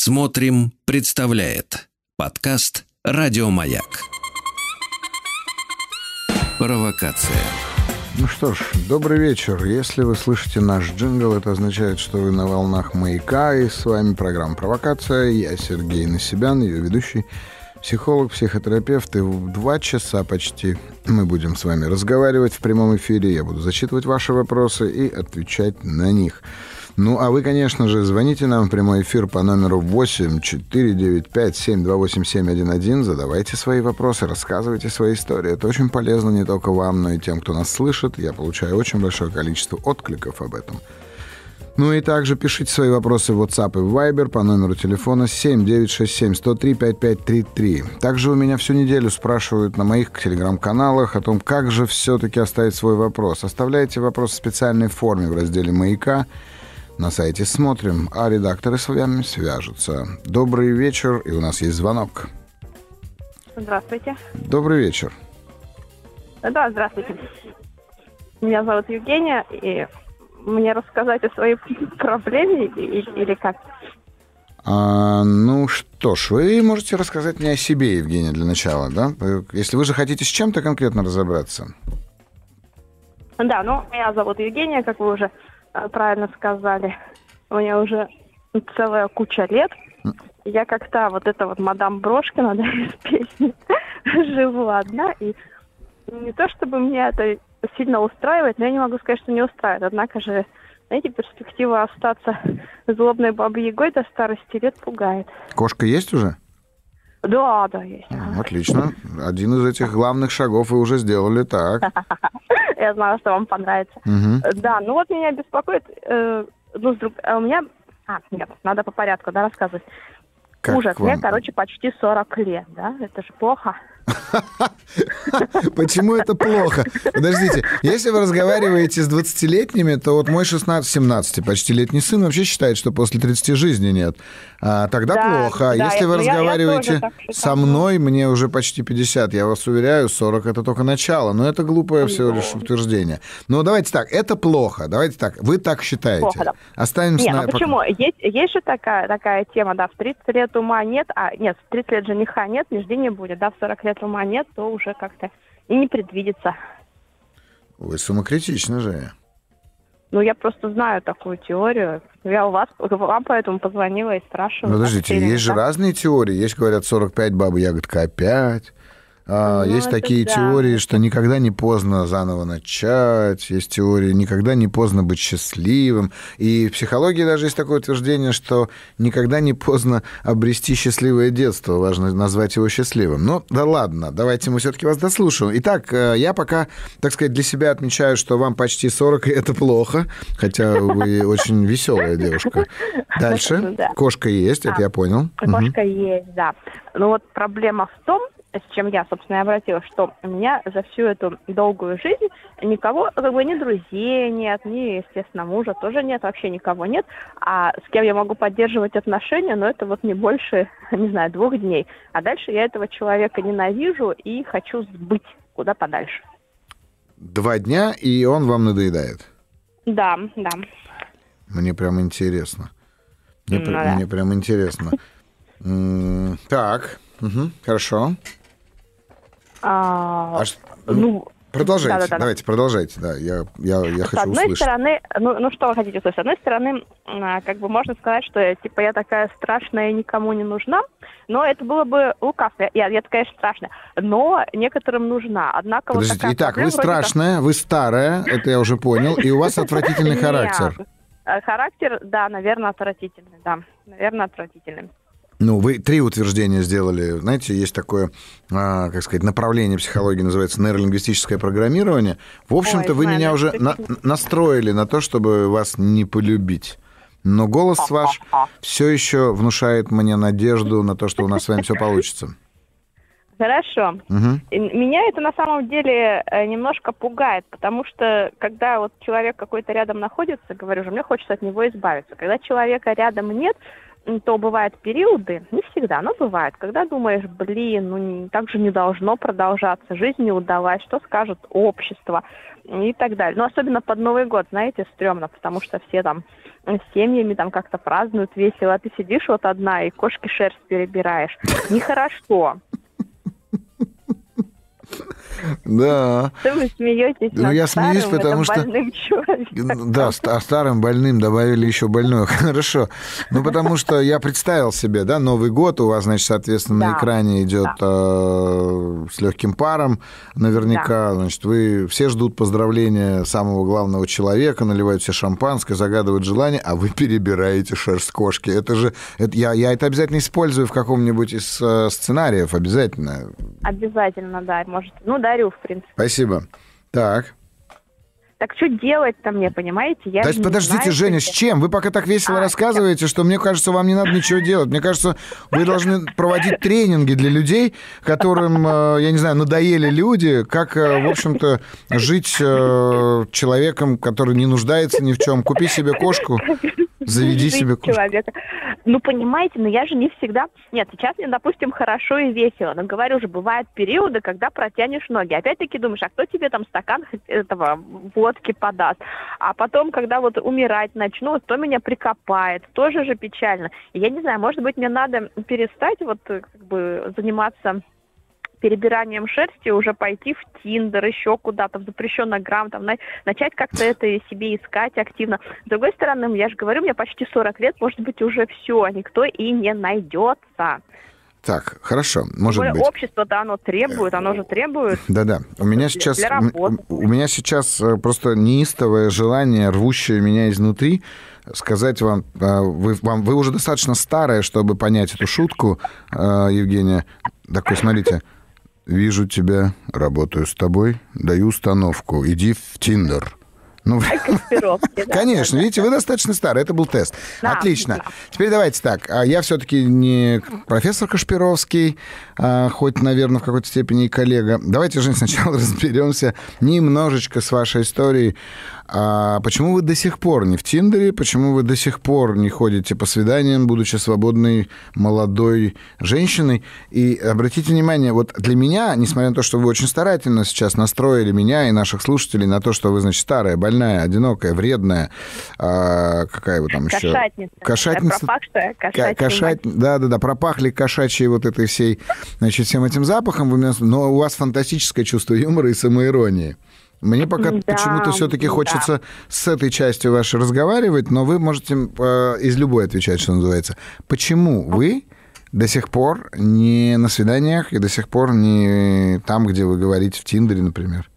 Смотрим, представляет подкаст «Радио Маяк». Провокация. Ну что ж, добрый вечер. Если вы слышите наш джингл, это означает, что вы на волнах «Маяка», и с вами программа «Провокация». Я Сергей Насибян, ее ведущий, психолог, психотерапевт. И в 2 часа почти мы будем с вами разговаривать в прямом эфире. Я буду зачитывать ваши вопросы и отвечать на них. Ну, а вы, конечно же, звоните нам в прямой эфир по номеру 8-495-728-711. Задавайте свои вопросы, рассказывайте свои истории. Это очень полезно не только вам, но и тем, кто нас слышит. Я получаю очень большое количество откликов об этом. Ну и также пишите свои вопросы в WhatsApp и в Viber по номеру телефона 7967-103-5533. Также у меня всю неделю спрашивают на моих телеграм-каналах о том, как же все-таки оставить свой вопрос. Оставляйте вопрос в специальной форме в разделе «Маяка». На сайте смотрим, а редакторы с вами свяжутся. Добрый вечер, и у нас есть звонок. Здравствуйте. Добрый вечер. Да, здравствуйте. Меня зовут Евгения, и мне рассказать о своей проблеме или как? Ну что ж, вы можете рассказать мне о себе, Евгения, для начала, да? Если вы же хотите с чем-то конкретно разобраться. Да, ну, меня зовут Евгения, как вы уже правильно сказали. У меня уже целая куча лет. Я как-то вот эта вот мадам Брошкина, да, из песни «Живу одна». И не то чтобы меня это сильно устраивает, но я не могу сказать, что не устраивает. Однако же, знаете, перспектива остаться злобной бабой-ягой до старости лет пугает. Кошка есть уже? Да, есть. Отлично. Один из этих главных шагов вы уже сделали, так. Я знала, что вам понравится. Угу. Да, ну вот меня беспокоит... у меня... Нет, надо по порядку, да, рассказывать. Как ужас, вам? Мне, короче, почти 40 лет, да? Это же плохо. Почему это плохо? Подождите, если вы разговариваете с 20-летними, то вот мой 17 почти-летний сын вообще считает, что после 30 жизни нет. А тогда плохо. Если вы разговариваете со мной, мне уже почти 50, я вас уверяю, 40 это только начало. Но это глупое всего лишь утверждение. Но давайте так, это плохо. Давайте так, вы так считаете. Плохо, да. Останемся на... Нет, почему? Есть же такая тема, да, в 30 лет ума нет, в 30 лет жениха нет, нигде не будет, да, в 40 лет ума нет, то уже как-то и не предвидится. Вы самокритичны же. Ну, я просто знаю такую теорию. Я вам поэтому позвонила и спрашивала. Подождите, есть же разные теории. Есть, говорят, 45 баба ягодка опять. Есть такие теории, что никогда не поздно заново начать. Есть теории, никогда не поздно быть счастливым. И в психологии даже есть такое утверждение, что никогда не поздно обрести счастливое детство. Важно назвать его счастливым. Ну, да ладно, давайте мы все-таки вас дослушаем. Итак, я пока, так сказать, для себя отмечаю, что вам почти 40, и это плохо. Хотя вы очень веселая девушка. Дальше. Кошка есть, это я понял. Кошка есть, да. Ну вот проблема в том, с чем я, собственно, и обратилась, что у меня за всю эту долгую жизнь никого, как бы, ни друзей нет, ни, естественно, мужа тоже нет, вообще никого нет, а с кем я могу поддерживать отношения, но это вот не больше, не знаю, 2 дней. А дальше я этого человека ненавижу и хочу сбыть куда подальше. 2 дня, и он вам надоедает? Да. Мне прям интересно. Мне прям интересно. Так, хорошо. Продолжайте, да. Давайте, продолжайте, да, я хочу услышать. С одной стороны, ну что вы хотите услышать? С одной стороны, как бы можно сказать, что типа я такая страшная и никому не нужна, но это было бы лукавство. Я такая страшная, но некоторым нужна. Однако... Подождите, вот такая... Итак, вы страшная, как... вы старая, это я уже понял, и у вас отвратительный характер. Характер, да, наверное, отвратительный, Ну, вы 3 утверждения сделали. Знаете, есть такое, как сказать, направление психологии, называется нейролингвистическое программирование. В общем-то, вы меня уже настроили на то, чтобы вас не полюбить. Но голос ваш все еще внушает мне надежду на то, что у нас с вами все получится. Хорошо. Меня это на самом деле немножко пугает, потому что когда вот человек какой-то рядом находится, говорю же, мне хочется от него избавиться. Когда человека рядом нет, то бывают периоды, не все всегда, но бывает, когда думаешь, блин, ну так же не должно продолжаться, жизнь не удалась, что скажет общество и так далее. Но особенно под Новый год, знаете, стрёмно, потому что все там с семьями там как-то празднуют весело, а ты сидишь вот одна и кошки шерсть перебираешь. Нехорошо. Да. Что вы смеетесь? Ну, я смеюсь, потому что... Да, а старым больным добавили еще больное. Хорошо. Ну, потому что я представил себе, да, Новый год у вас, значит, соответственно, на экране идет с легким паром. Наверняка, значит, вы все ждут поздравления самого главного человека, наливают все шампанское, загадывают желание, а вы перебираете шерсть кошки. Это же... Я это обязательно использую в каком-нибудь из сценариев, обязательно. Обязательно, да, может... Ну, дарю, в принципе. Спасибо. Так. Так что делать-то мне, понимаете? Я да, подождите, знаю, Женя, с чем? Вы пока так весело рассказываете, что, мне кажется, вам не надо ничего делать. Мне кажется, вы должны проводить тренинги для людей, которым, я не знаю, надоели люди, как, в общем-то, жить человеком, который не нуждается ни в чем. Купи себе кошку, заведи себе кошку. Ну, понимаете, но я же не всегда... Нет, сейчас мне, допустим, хорошо и весело. Но, говорю же, бывают периоды, когда протянешь ноги. Опять-таки думаешь, а кто тебе там стакан этого водки подаст? А потом, когда вот умирать начну, то меня прикопает. Тоже же печально. Я не знаю, может быть, мне надо перестать вот как бы заниматься... перебиранием шерсти, уже пойти в Тиндер, еще куда-то, в запрещенограмм, там, начать как-то это себе искать активно. С другой стороны, я же говорю, мне почти 40 лет, может быть, уже все, никто и не найдется. Так, хорошо, может быть. Общество-то оно требует, оно же требует. Да-да, у меня сейчас просто неистовое желание, рвущее меня изнутри, сказать вам, вы уже достаточно старая, чтобы понять эту шутку, Евгения. Такой, смотрите, вижу тебя, работаю с тобой, даю установку, иди в Тиндер. Ну, конечно, видите, вы достаточно старый, это был тест. Отлично. Теперь давайте так, я все-таки не профессор Кашпировский, хоть, наверное, в какой-то степени и коллега. Давайте, Жень, сначала разберемся немножечко с вашей историей. А почему вы до сих пор не в Тиндере? Почему вы до сих пор не ходите по свиданиям, будучи свободной молодой женщиной? И обратите внимание, вот для меня, несмотря на то, что вы очень старательно сейчас настроили меня и наших слушателей на то, что вы, значит, старая, больная, одинокая, вредная, какая вы там еще? Кошатница. Да, пропахли кошачьей вот этой всей, значит, всем этим запахом. Но у вас фантастическое чувство юмора и самоиронии. Мне пока почему-то все-таки хочется с этой частью вашей разговаривать, но вы можете из любой отвечать, что называется. Почему вы до сих пор не на свиданиях и до сих пор не там, где вы говорите, в Тиндере, например?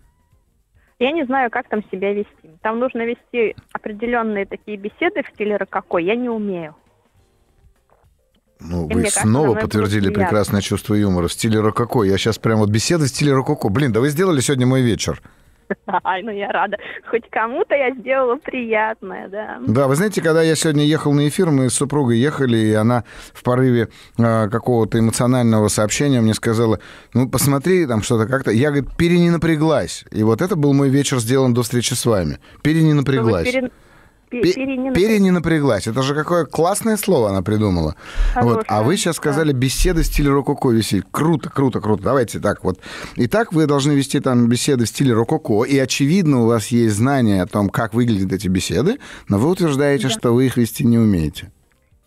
Я не знаю, как там себя вести. Там нужно вести определенные такие беседы в стиле рококо. Я не умею. Ну, вы снова подтвердили прекрасное чувство юмора в стиле рококо. Я сейчас прям вот беседы в стиле рококо. Блин, да вы сделали сегодня мой вечер. Ай, ну я рада. Хоть кому-то я сделала приятное, да. Да, вы знаете, когда я сегодня ехал на эфир, мы с супругой ехали, и она в порыве какого-то эмоционального сообщения мне сказала, ну, посмотри, там что-то как-то. Я, говорит, перененапряглась. И вот это был мой вечер сделан до встречи с вами. Перененапряглась. Перененапряглась. Это же какое классное слово она придумала. Вот. А вы сейчас сказали, беседы в стиле рококо висит. Круто, круто, круто. Давайте так вот. Итак, вы должны вести там беседы в стиле рококо, и, очевидно, у вас есть знания о том, как выглядят эти беседы, но вы утверждаете, что вы их вести не умеете.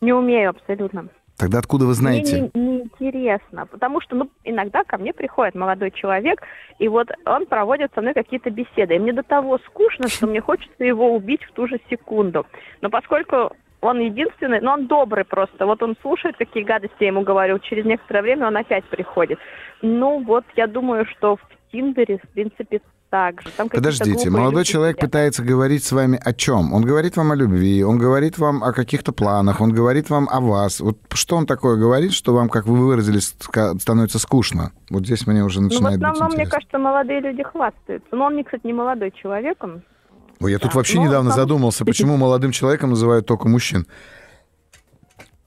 Не умею абсолютно. Тогда откуда вы знаете? Мне неинтересно, потому что иногда ко мне приходит молодой человек, и вот он проводит со мной какие-то беседы. И мне до того скучно, что мне хочется его убить в ту же секунду. Но поскольку он единственный, но он добрый просто. Вот он слушает, какие гадости я ему говорю. Через некоторое время он опять приходит. Ну вот, я думаю, что в Тиндере, в принципе, так же. Подождите, молодой человек пытается говорить с вами о чем? Он говорит вам о любви, он говорит вам о каких-то планах, он говорит вам о вас. Вот что он такое говорит, что вам, как вы выразились, становится скучно? Вот здесь мне уже начинает быть интересно. В основном, мне кажется, молодые люди хвастаются. Но он, кстати, не молодой человек. Ой, я тут вообще недавно задумался, почему молодым человеком называют только мужчин.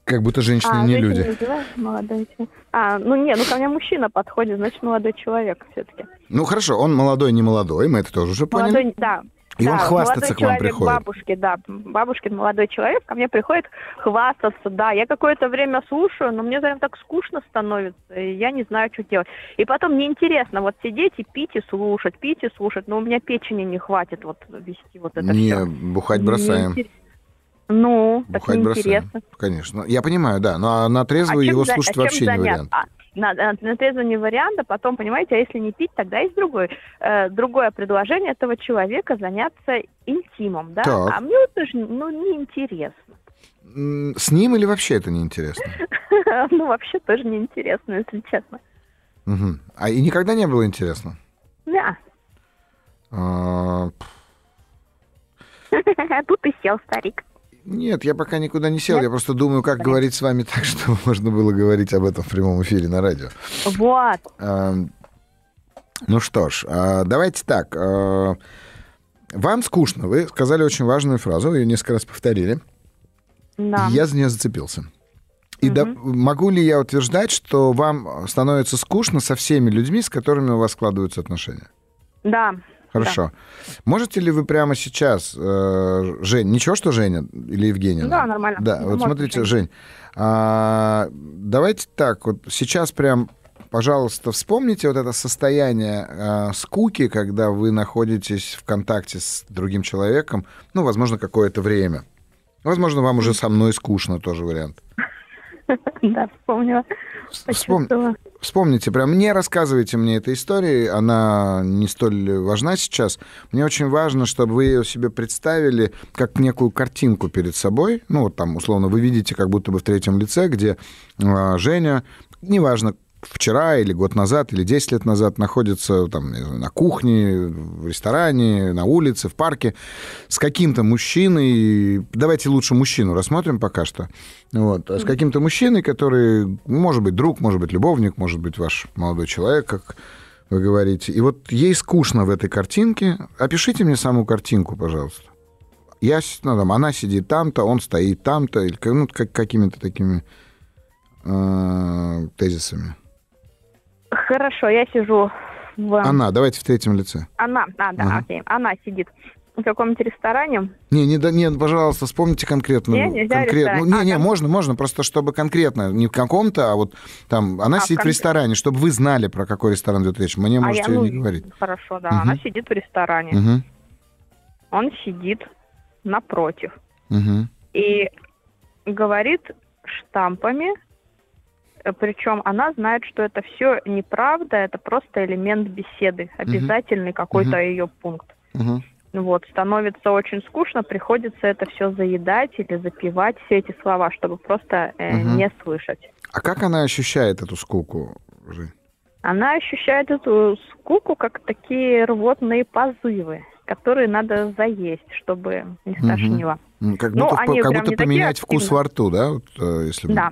Как будто женщины не люди. Не называешь, молодой человек. Ко мне мужчина подходит, значит, молодой человек все-таки. Ну, хорошо, он молодой, не молодой, мы это тоже уже поняли. Молодой, да. И да, он хвастаться к вам приходит. Бабушки, да, бабушкин молодой человек ко мне приходит хвастаться, да. Я какое-то время слушаю, но мне, наверное, так скучно становится, и я не знаю, что делать. И потом мне интересно вот сидеть и пить и слушать, но у меня печени не хватит вот вести вот это не, все. Не, бухать бросаем. Ну, бухать так неинтересно. Конечно, я понимаю, да, но на трезвую его слушать вообще не вариант. На трезвую не вариант, а потом, понимаете, а если не пить, тогда есть другое предложение этого человека заняться интимом, да? Так. А мне вот тоже, неинтересно. С ним или вообще это неинтересно? Ну, вообще тоже неинтересно, если честно. А и никогда не было интересно? Да. Тут и сел старик. Нет, я пока никуда не сел. Нет? Я просто думаю, как говорить с вами так, чтобы можно было говорить об этом в прямом эфире на радио. Вот. Ну что ж, давайте так. Вам скучно. Вы сказали очень важную фразу, ее несколько раз повторили. Да. И я за нее зацепился. И могу ли я утверждать, что вам становится скучно со всеми людьми, с которыми у вас складываются отношения? Да. Хорошо. Да. Можете ли вы прямо сейчас, Жень, ничего, что Женя или Евгения? Да, нормально. Да, вот смотрите, Жень, давайте так, вот сейчас прям, пожалуйста, вспомните вот это состояние скуки, когда вы находитесь в контакте с другим человеком, ну, возможно, какое-то время. Возможно, вам уже со мной скучно, тоже вариант. Да, вспомнила. Вспомните, прям не рассказывайте мне этой истории, она не столь важна сейчас. Мне очень важно, чтобы вы ее себе представили как некую картинку перед собой. Ну, вот там, условно, вы видите как будто бы в третьем лице, где Женя, неважно, вчера или год назад, или 10 лет назад, находится там на кухне, в ресторане, на улице, в парке с каким-то мужчиной. Давайте лучше мужчину рассмотрим пока что. Вот. С каким-то мужчиной, который, может быть, друг, может быть, любовник, может быть, ваш молодой человек, как вы говорите. И вот ей скучно в этой картинке. Опишите мне саму картинку, пожалуйста. Она сидит там-то, он стоит там-то, или какими-то такими тезисами. Хорошо, я сижу в... Она, давайте в третьем лице. Она, окей. Она сидит в каком-нибудь ресторане. Не, пожалуйста, вспомните конкретно. Можно, просто чтобы конкретно, не в каком-то, а вот там, она сидит в ресторане, чтобы вы знали, про какой ресторан идет речь. Мне можете не говорить. Хорошо, да, она сидит в ресторане. Он сидит напротив. И говорит штампами, причем она знает, что это все неправда, это просто элемент беседы, обязательный какой-то ее пункт. Вот, становится очень скучно, приходится это все заедать или запивать, все эти слова, чтобы просто не слышать. А как она ощущает эту скуку, Жень? Она ощущает эту скуку как такие рвотные позывы, которые надо заесть, чтобы не стошнило. Как будто, поменять вкус во рту, да? Вот, если да.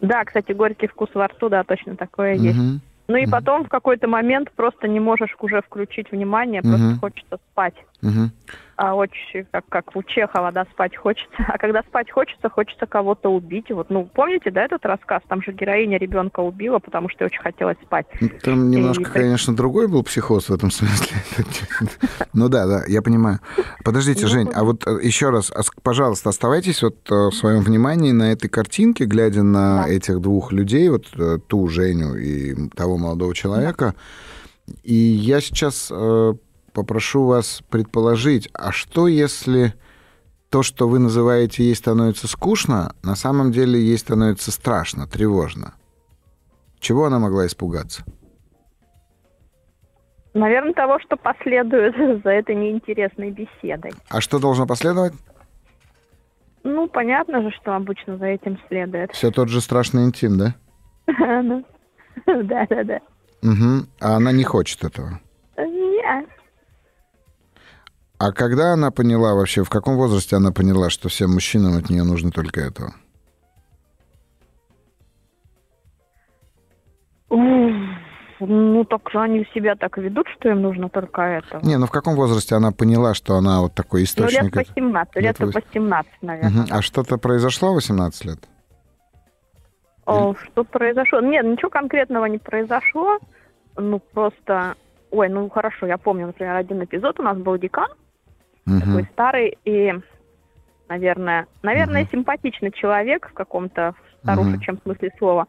Да, кстати, горький вкус во рту, да, точно такое есть. Ну и потом в какой-то момент просто не можешь уже включить внимание, просто хочется спать. А очень, как у Чехова, да, спать хочется. А когда спать хочется, хочется кого-то убить. Вот, помните, да, этот рассказ? Там же героиня ребенка убила, потому что очень хотелось спать. Там немножко, конечно, другой был психоз в этом смысле. Ну да, я понимаю. Подождите, Жень, а вот еще раз, пожалуйста, оставайтесь вот в своем внимании на этой картинке, глядя на этих двух людей, вот ту Женю и того молодого человека. И я сейчас попрошу вас предположить, а что, если то, что вы называете ей становится скучно, на самом деле ей становится страшно, тревожно? Чего она могла испугаться? Наверное, того, что последует за этой неинтересной беседой. А что должно последовать? Ну, понятно же, что обычно за этим следует. Все тот же страшный интим, да? Да. А она не хочет этого? Нет. А когда она поняла вообще, в каком возрасте она поняла, что всем мужчинам от нее нужно только этого? Ну, так они себя так ведут, что им нужно только этого. Не, ну в каком возрасте она поняла, что она вот такой источник? Ну, лет по 17, наверное. А что-то произошло в 18 лет? Что произошло? Нет, ничего конкретного не произошло. Ну, просто Ой, ну хорошо, я помню, например, один эпизод. У нас был декан, такой старый и, наверное, симпатичный человек в каком-то старушечьем смысле слова.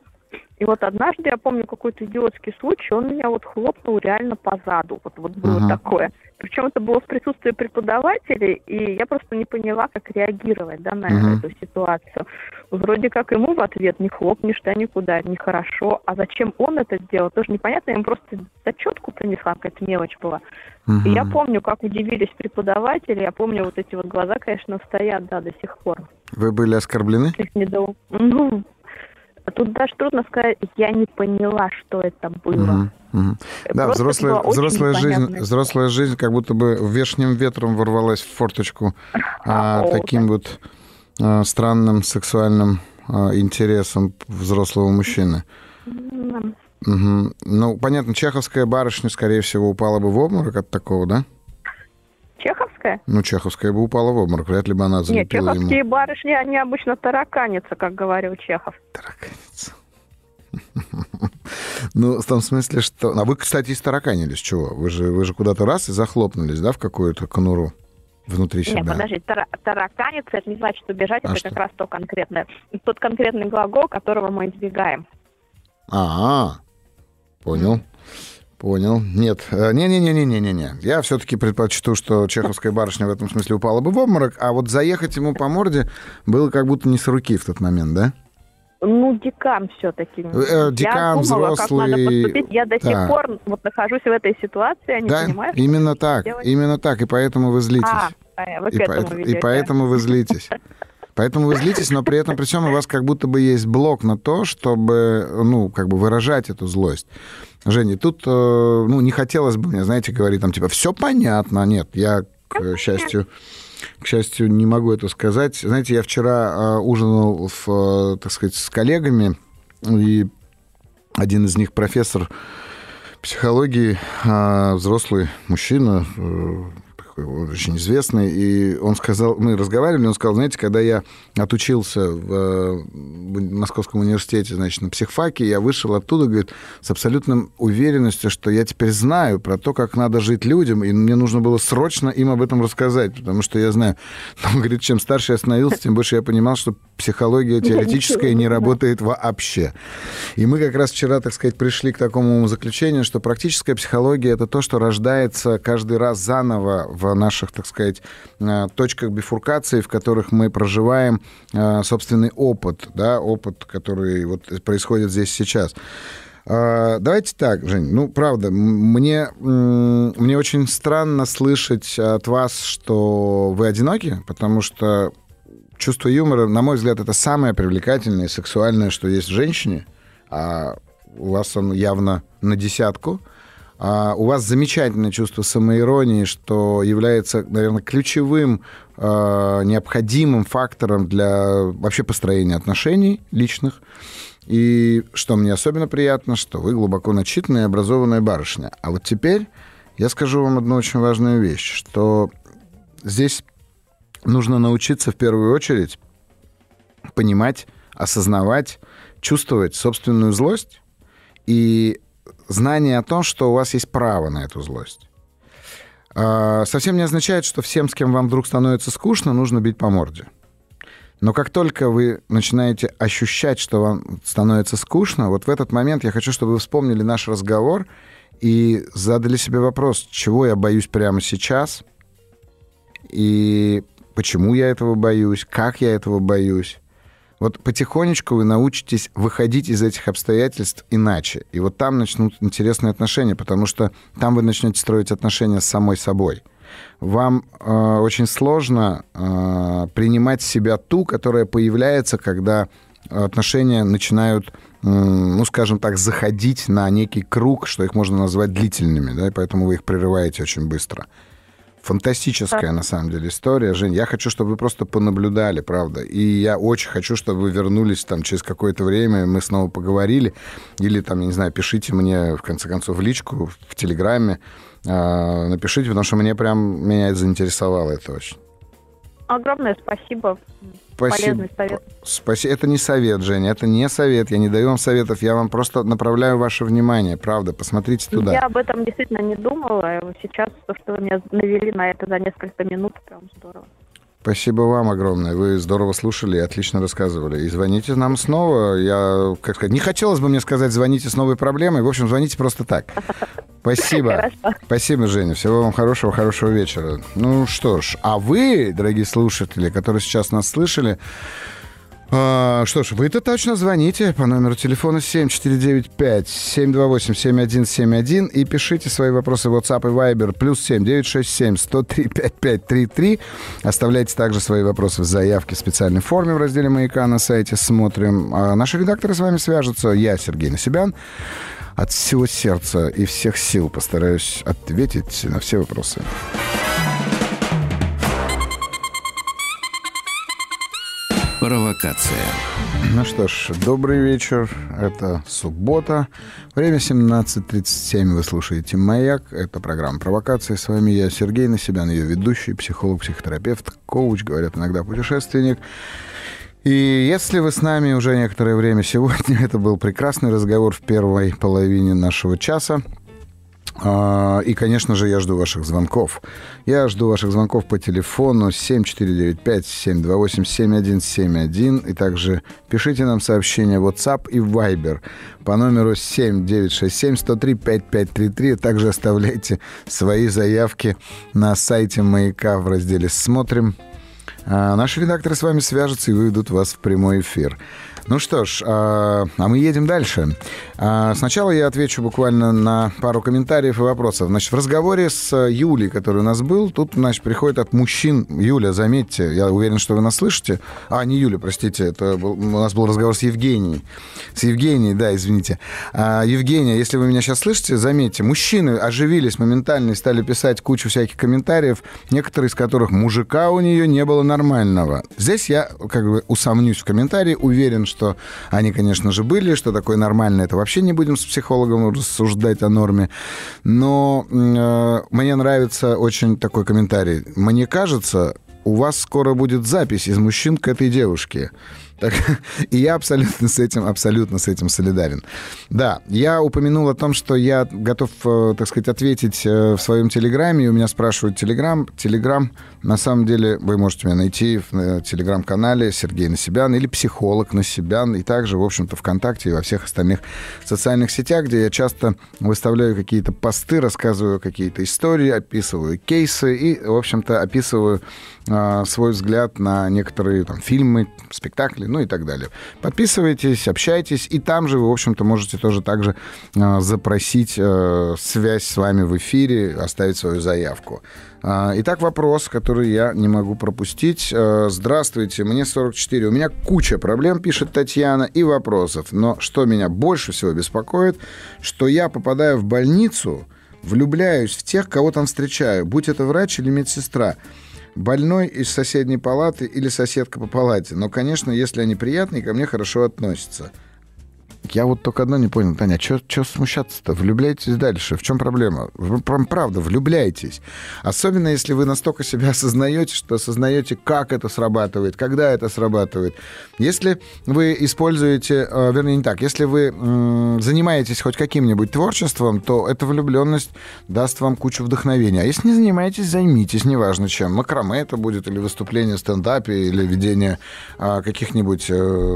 И вот однажды, я помню, какой-то идиотский случай, он меня вот хлопнул реально по заду. Вот было такое. Причем это было в присутствии преподавателей, и я просто не поняла, как реагировать, да, на эту ситуацию. Вроде как ему в ответ не хлопнешь, да, никуда, нехорошо. А зачем он это сделал, тоже непонятно. Я ему просто зачетку принесла, какая-то мелочь была. И я помню, как удивились преподаватели. Я помню, вот эти вот глаза, конечно, стоят, да, до сих пор. Вы были оскорблены? Ну... Тут даже трудно сказать, я не поняла, что это было. Да, взрослая жизнь как будто бы вешним ветром ворвалась в форточку таким вот странным сексуальным интересом взрослого мужчины. Ну, понятно, чеховская барышня, скорее всего, упала бы в обморок от такого, да? Чеховская? Ну, чеховская бы упала в обморок, вряд ли бы она залепила. Нет, чеховские барышни, они обычно тараканятся, как говорил Чехов. Тараканятся. Ну, в том смысле, что... А вы, кстати, истараканились, чего? Вы же куда-то раз и захлопнулись, да, в какую-то конуру внутри себя? Нет, подожди, тараканиться, это не значит убежать, это как раз тот конкретный глагол, которого мы избегаем. А-а-а, понял. Понял. Нет. Не-не-не-не-не-не. Я все-таки предпочту, что чеховская барышня в этом смысле упала бы в обморок, а вот заехать ему по морде было как будто не с руки в тот момент, да? Ну, декан все-таки. Декан, взрослый. Я думала, как надо поступить. Я до сих пор вот нахожусь в этой ситуации, я не понимаю, что именно так, делать. Именно так, и поэтому вы злитесь. Поэтому вы злитесь. Поэтому вы злитесь, но при этом при всем у вас как будто бы есть блок на то, чтобы, ну, как бы выражать эту злость. Женя, тут, ну, не хотелось бы мне, знаете, говорить там, типа, все понятно. Нет, я, к счастью, не могу это сказать. Знаете, я вчера ужинал, так сказать, с коллегами, и один из них профессор психологии, взрослый мужчина, очень известный, и он сказал, мы разговаривали, он сказал, знаете, когда я отучился в Московском университете, значит, на психфаке, я вышел оттуда, говорит, с абсолютной уверенностью, что я теперь знаю про то, как надо жить людям, и мне нужно было срочно им об этом рассказать, потому что я знаю. Он говорит, чем старше я становился, тем больше я понимал, что психология теоретическая не работает вообще. И мы как раз вчера, так сказать, пришли к такому заключению, что практическая психология — это то, что рождается каждый раз заново в наших, так сказать, точках бифуркации, в которых мы проживаем собственный опыт, да, опыт, который вот происходит здесь сейчас. Давайте так, Жень, ну, правда, мне очень странно слышать от вас, что вы одиноки, потому что чувство юмора, на мой взгляд, это самое привлекательное и сексуальное, что есть в женщине, а у вас оно явно на десятку. У вас замечательное чувство самоиронии, что является, наверное, ключевым, необходимым фактором для вообще построения отношений личных. И что мне особенно приятно, что вы глубоко начитанная и образованная барышня. А вот теперь я скажу вам одну очень важную вещь, что здесь нужно научиться в первую очередь понимать, осознавать, чувствовать собственную злость и знание о том, что у вас есть право на эту злость. Совсем не означает, что всем, с кем вам вдруг становится скучно, нужно бить по морде. Но как только вы начинаете ощущать, что вам становится скучно, вот в этот момент я хочу, чтобы вы вспомнили наш разговор и задали себе вопрос, чего я боюсь прямо сейчас, и почему я этого боюсь, как я этого боюсь. Вот потихонечку вы научитесь выходить из этих обстоятельств иначе. И вот там начнут интересные отношения, потому что там вы начнете строить отношения с самой собой. Вам очень сложно принимать себя ту, которая появляется, когда отношения начинают, ну, скажем так, заходить на некий круг, что их можно назвать длительными, да, и поэтому вы их прерываете очень быстро. Фантастическая, на самом деле, история. Жень, я хочу, чтобы вы просто понаблюдали, правда. И я очень хочу, чтобы вы вернулись там через какое-то время, мы снова поговорили. Или там, я не знаю, пишите мне, в конце концов, в личку, в Телеграме. Напишите, потому что меня это заинтересовало это очень. Огромное спасибо. Спасибо. Это не совет, Женя, это не совет. Я не даю вам советов, я вам просто направляю ваше внимание, правда, посмотрите туда. Я об этом действительно не думала. Сейчас то, что вы меня навели на это за несколько минут, прям здорово. Спасибо вам огромное. Вы здорово слушали и отлично рассказывали. И звоните нам снова. Я, как сказать, не хотелось бы мне сказать, звоните с новой проблемой. В общем, звоните просто так. Спасибо. Хорошо. Спасибо, Женя. Всего вам хорошего, хорошего вечера. Ну что ж, а вы, дорогие слушатели, которые сейчас нас слышали, что ж, вы-то точно звоните по номеру телефона 7495-728-7171 и пишите свои вопросы в WhatsApp и Viber +7 967-103-5533. Оставляйте также свои вопросы в заявке в специальной форме в разделе «Маяка» на сайте «Смотрим». А наши редакторы с вами свяжутся. Я, Сергей Насибян, от всего сердца и всех сил постараюсь ответить на все вопросы. Провокация. Ну что ж, добрый вечер. Это суббота. Время 17:37. Вы слушаете «Маяк». Это программа «Провокация». С вами я, Сергей Насибян, ее ведущий, психолог, психотерапевт, коуч, говорят иногда путешественник. И если вы с нами уже некоторое время сегодня, это был прекрасный разговор в первой половине нашего часа. И, конечно же, я жду ваших звонков. Я жду ваших звонков по телефону 7495-728-7171. И также пишите нам сообщения в WhatsApp и Viber по номеру 7967-103-5533. Также оставляйте свои заявки на сайте «Маяка» в разделе «Смотрим». Наши редакторы с вами свяжутся и выведут вас в прямой эфир. Ну что ж, а мы едем дальше. Сначала я отвечу буквально на пару комментариев и вопросов. Значит, в разговоре с Юлей, который у нас был, тут, значит, приходит от мужчин. Юля, заметьте, я уверен, что вы нас слышите. А, не Юля, простите, это был, у нас был разговор с Евгенией. С Евгенией, да, извините. Евгения, если вы меня сейчас слышите, заметьте, мужчины оживились моментально и стали писать кучу всяких комментариев, некоторые из которых: мужика у нее не было нормального. Здесь я как бы усомнюсь в комментарии, уверен, что они, конечно же, были, что такое нормальное, это вообще не будем с психологом рассуждать о норме. Но мне нравится очень такой комментарий. Мне кажется, у вас скоро будет запись из мужчин к этой девушке. Так, и я абсолютно с этим солидарен. Да, я упомянул о том, что я готов, так сказать, ответить в своем Телеграме. И у меня спрашивают Телеграм. На самом деле вы можете меня найти в Телеграм-канале Сергей Насибян или психолог Насибян. И также, в общем-то, ВКонтакте и во всех остальных социальных сетях, где я часто выставляю какие-то посты, рассказываю какие-то истории, описываю кейсы и, в общем-то, описываю свой взгляд на некоторые там фильмы, спектакли, ну и так далее. Подписывайтесь, общайтесь, и там же вы, в общем-то, можете тоже так же запросить связь с вами в эфире, оставить свою заявку. Итак, вопрос, который я не могу пропустить. Здравствуйте, мне 44, у меня куча проблем, пишет Татьяна, и вопросов. Но что меня больше всего беспокоит, что я попадаю в больницу, влюбляюсь в тех, кого там встречаю, будь это врач или медсестра. Больной из соседней палаты или соседка по палате. Но, конечно, если они приятные, ко мне хорошо относятся. Я вот только одно не понял, Таня, что смущаться-то? Влюбляйтесь дальше. В чем проблема? Правда, влюбляйтесь. Особенно, если вы настолько себя осознаете, что осознаете, как это срабатывает, когда это срабатывает. Если вы используете, вернее, не так, если вы занимаетесь хоть каким-нибудь творчеством, то эта влюбленность даст вам кучу вдохновения. А если не занимаетесь, займитесь, неважно чем. Макраме это будет, или выступление в стендапе, или ведение каких-нибудь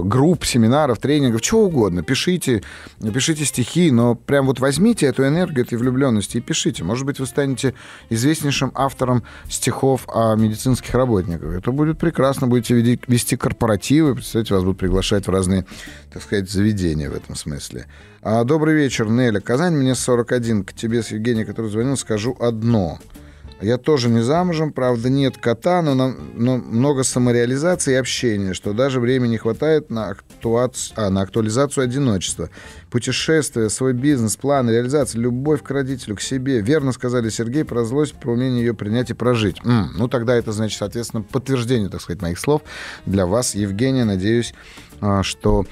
групп, семинаров, тренингов, чего угодно. Пишите стихи, но прям вот возьмите эту энергию этой влюбленности и пишите. Может быть, вы станете известнейшим автором стихов о медицинских работниках. Это будет прекрасно. Будете вести корпоративы. Представляете, вас будут приглашать в разные, так сказать, заведения в этом смысле. Добрый вечер, Нелля. Казань, мне 41. К тебе, с Евгением, который звонил, скажу одно. Я тоже не замужем, правда, нет кота, но много самореализации и общения, что даже времени не хватает на актуализацию одиночества. Путешествия, свой бизнес, план, реализация, любовь к родителю, к себе. Верно сказали, Сергей, про злость, про умение ее принять и прожить. Ну, тогда это, значит, соответственно, подтверждение, так сказать, моих слов для вас, Евгения. Надеюсь, что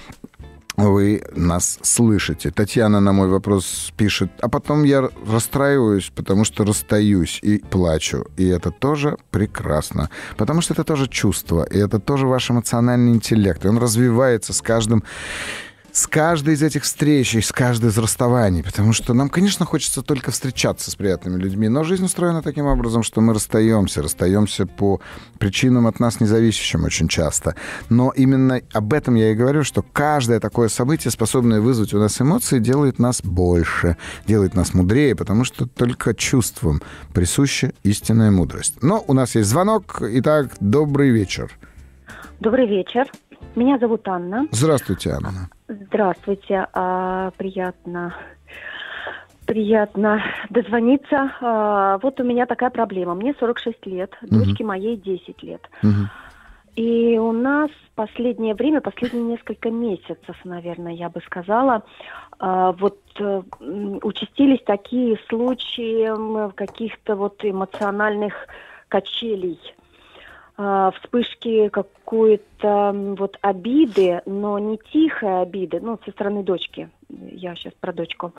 вы нас слышите. Татьяна на мой вопрос пишет: а потом я расстраиваюсь, потому что расстаюсь и плачу. И это тоже прекрасно. Потому что это тоже чувство, и это тоже ваш эмоциональный интеллект. И он развивается с каждой из этих встреч и с каждой из расставаний. Потому что нам, конечно, хочется только встречаться с приятными людьми, но жизнь устроена таким образом, что мы расстаемся по причинам от нас независящим очень часто. Но именно об этом я и говорю, что каждое такое событие, способное вызвать у нас эмоции, делает нас больше, делает нас мудрее, потому что только чувствам присуща истинная мудрость. Но у нас есть звонок. Итак, добрый вечер. Добрый вечер. Меня зовут Анна. Здравствуйте, Анна. Здравствуйте. Приятно дозвониться. Вот у меня такая проблема. Мне 46 лет, дочке моей 10 лет. И у нас последнее время, последние несколько месяцев, наверное, я бы сказала, вот участились такие случаи каких-то вот эмоциональных качелей. Вспышки какой-то вот обиды, но не тихой обиды, ну, со стороны дочки, я сейчас про дочку,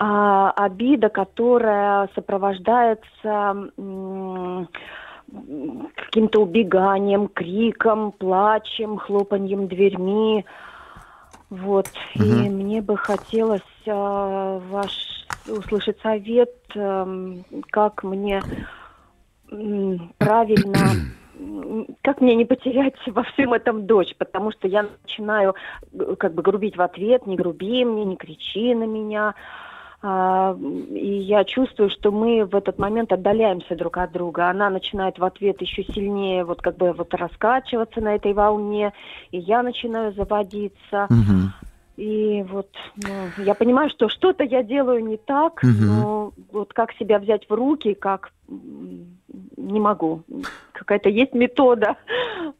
а обида, которая сопровождается каким-то убеганием, криком, плачем, хлопаньем дверьми, вот, и мне бы хотелось услышать совет, как мне правильно... Как мне не потерять во всем этом дочь? Потому что я начинаю как бы грубить в ответ: не груби мне, не кричи на меня. И я чувствую, что мы в этот момент отдаляемся друг от друга. Она начинает в ответ еще сильнее вот как бы вот раскачиваться на этой волне, и я начинаю заводиться. И вот я понимаю, что что-то я делаю не так, но вот как себя взять в руки, как... Не могу. Какая-то есть метода.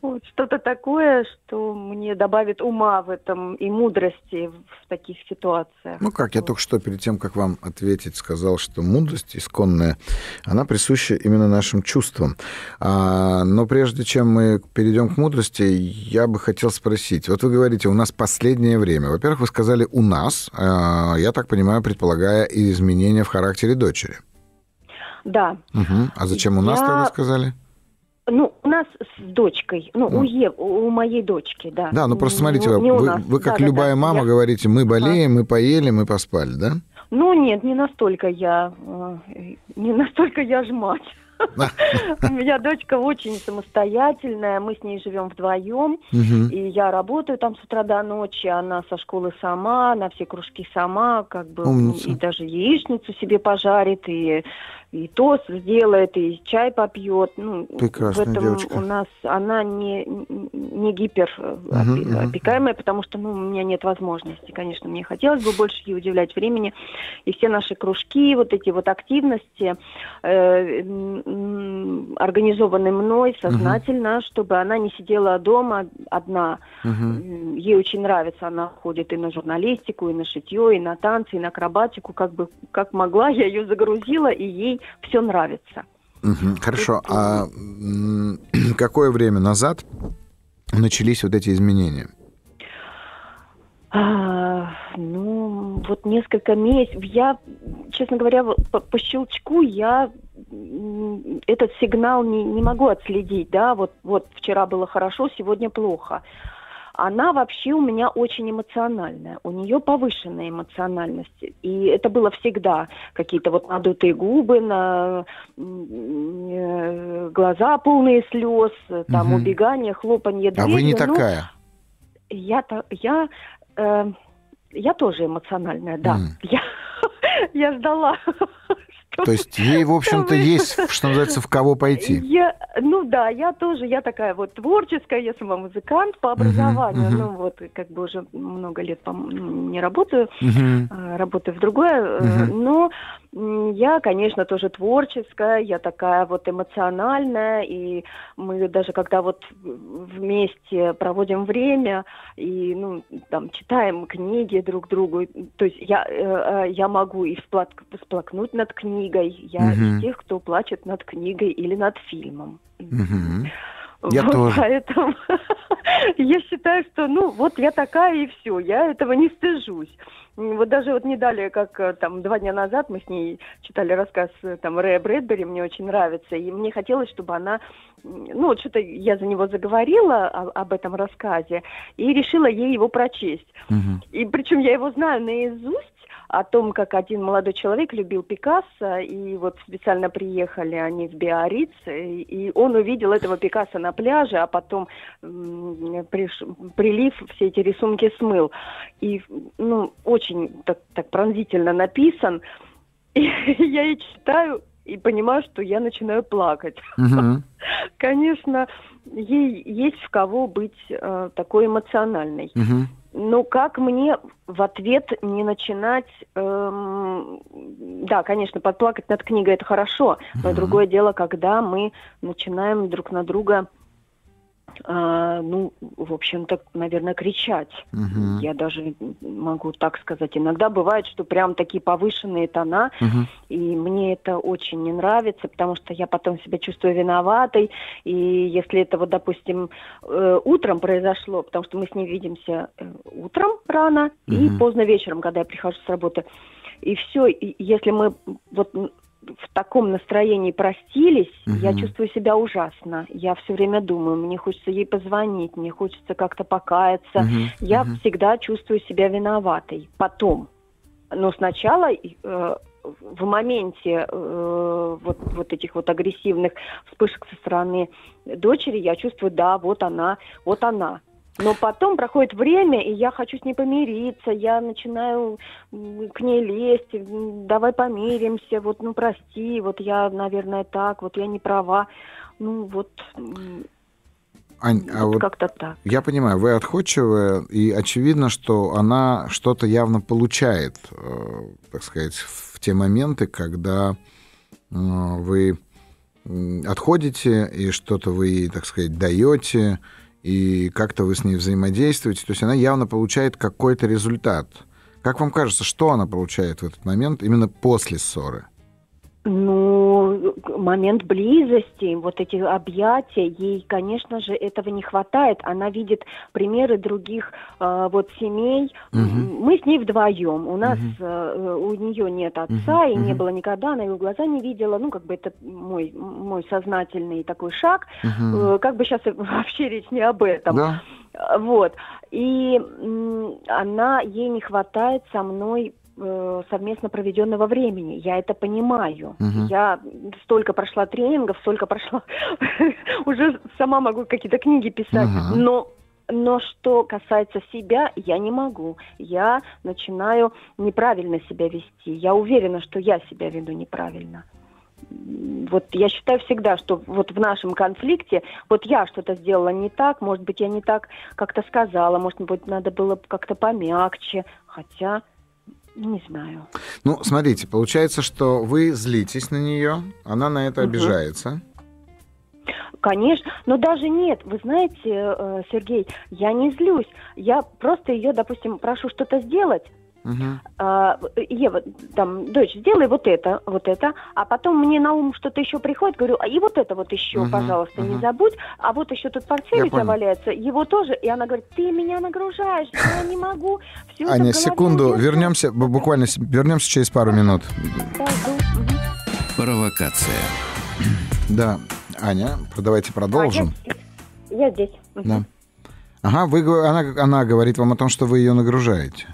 Вот, что-то такое, что мне добавит ума в этом и мудрости в таких ситуациях. Ну как, я только что перед тем, как вам ответить, сказал, что мудрость исконная, она присуща именно нашим чувствам. Но прежде чем мы перейдем к мудрости, я бы хотел спросить. Вот вы говорите, у нас последнее время. Во-первых, вы сказали «у нас», я так понимаю, предполагая и изменения в характере дочери. Да. А зачем у нас тогда сказали? Ну, у нас с дочкой, у моей дочки, да. Да, ну просто смотрите, вы как любая мама говорите, мы болеем, мы поели, мы поспали, да? Ну нет, не настолько я ж мать. У меня дочка очень самостоятельная, мы с ней живем вдвоем, и я работаю там с утра до ночи, она со школы сама, на все кружки сама, как бы, и даже яичницу себе пожарит, и тост сделает, и чай попьет. Ну, прекрасная в этом девочка. У нас она не гиперопекаемая, потому что у меня нет возможности. Конечно, мне хотелось бы больше ей уделять времени. И все наши кружки, вот эти вот активности организованы мной сознательно, чтобы она не сидела дома одна. Ей очень нравится, она ходит и на журналистику, и на шитье, и на танцы, и на акробатику. Как бы как могла, я ее загрузила, и ей все нравится. Хорошо. А какое время назад начались вот эти изменения? Вот несколько месяцев. Я, честно говоря, по щелчку я этот сигнал не могу отследить. Да? Вот вчера было хорошо, сегодня плохо. Она вообще у меня очень эмоциональная. У нее повышенная эмоциональность. И это было всегда. Какие-то вот надутые губы, глаза полные слез, там убегание, хлопанье дверью. А вы не такая? Я тоже эмоциональная, да. Я ждала... То есть ей, в общем-то, есть, что называется, в кого пойти. Я тоже, я такая вот творческая, я сама музыкант по образованию, как бы уже много лет не работаю, работаю в другое, но я, конечно, тоже творческая, я такая вот эмоциональная, и мы даже когда вот вместе проводим время и, читаем книги друг другу, то есть я могу и всплакнуть над книгой, я из тех, кто плачет над книгой или над фильмом. Я вот тоже. Поэтому я считаю, что, ну, вот я такая и все, я этого не стыжусь. Вот даже вот не далее, как там 2 дня назад мы с ней читали рассказ там Рэя Брэдбери, мне очень нравится, и мне хотелось, чтобы она, ну, вот что-то я за него заговорила об этом рассказе, и решила ей его прочесть. Угу. И причем я его знаю наизусть, о том, как один молодой человек любил Пикассо, и вот специально приехали они в Биарриц, и он увидел этого Пикассо на пляже, а потом прилив все эти рисунки смыл. И, ну, очень так пронзительно написан. И я и читаю, и понимаю, что я начинаю плакать. Угу. Конечно, ей есть в кого быть такой эмоциональной. Угу. Ну, как мне в ответ не начинать... да, конечно, подплакать над книгой – это хорошо, но другое дело, когда мы начинаем друг на друга, ну, в общем-то, наверное, кричать. Я даже могу так сказать. Иногда бывает, что прям такие повышенные тона, и мне это очень не нравится, потому что я потом себя чувствую виноватой. И если это, вот, допустим, утром произошло, потому что мы с ней видимся утром рано и поздно вечером, когда я прихожу с работы. И все, и если мы вот... в таком настроении простились, я чувствую себя ужасно. Я все время думаю, мне хочется ей позвонить, мне хочется как-то покаяться. Я всегда чувствую себя виноватой. Потом. Но сначала в моменте вот этих вот агрессивных вспышек со стороны дочери я чувствую, да, вот она. Но потом проходит время, и я хочу с ней помириться, я начинаю к ней лезть, давай помиримся, вот, ну, прости, вот я, наверное, так, вот я не права, ну, вот... Ань, а вот как-то так. Я понимаю, вы отходчивая, и очевидно, что она что-то явно получает, так сказать, в те моменты, когда вы отходите, и что-то вы ей, так сказать, даете, и как-то вы с ней взаимодействуете, то есть она явно получает какой-то результат. Как вам кажется, что она получает в этот момент именно после ссоры? Ну, момент близости, вот эти объятия, ей, конечно же, этого не хватает. Она видит примеры других вот семей. Мы с ней вдвоем. У нас, у нее нет отца, и не было никогда, она его в глаза не видела. Ну, как бы это мой сознательный такой шаг. Как бы сейчас вообще речь не об этом. Да. Вот. И ей не хватает со мной совместно проведенного времени. Я это понимаю. Я столько прошла тренингов, столько прошла... Уже сама могу какие-то книги писать. Но что касается себя, я не могу. Я начинаю неправильно себя вести. Я уверена, что я себя веду неправильно. Вот я считаю всегда, что вот в нашем конфликте, вот я что-то сделала не так, может быть, я не так как-то сказала, может быть, надо было как-то помягче. Хотя... Не знаю. Ну, смотрите, получается, что вы злитесь на нее, она на это обижается. Конечно, но даже нет, вы знаете, Сергей, я не злюсь, я просто ее, допустим, прошу что-то сделать. Ева, там, дочь, сделай вот это, а потом мне на ум что-то еще приходит, говорю, а и вот еще, пожалуйста, не забудь, а вот еще тут портфель у тебя валяется, его тоже, и она говорит, ты меня нагружаешь, я не могу. Все Аня, секунду, вернемся через пару минут. Провокация. Да, Аня, давайте продолжим. Я здесь. Да. Ага, она говорит вам о том, что вы ее нагружаете.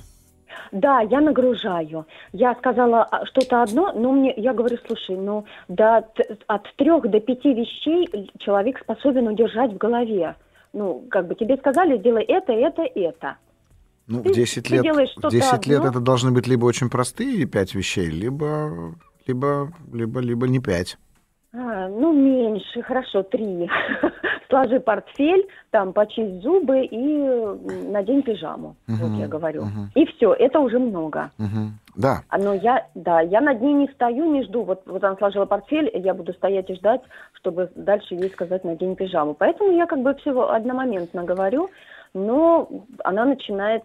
Да, я нагружаю. Я сказала что-то одно, но я говорю, слушай, ну, от 3 до 5 вещей человек способен удержать в голове. Ну, как бы тебе сказали, делай это. Ну, в 10 лет, это должны быть либо очень простые 5 вещей, либо не 5. Ну, меньше, хорошо, 3. Сложи портфель, там, почисть зубы и надень пижаму, вот я говорю. И все, это уже много. Да. Но я над ней не стою, не жду. Вот она сложила портфель, я буду стоять и ждать, чтобы дальше ей сказать надень пижаму. Поэтому я как бы всего одномоментно говорю, но она начинает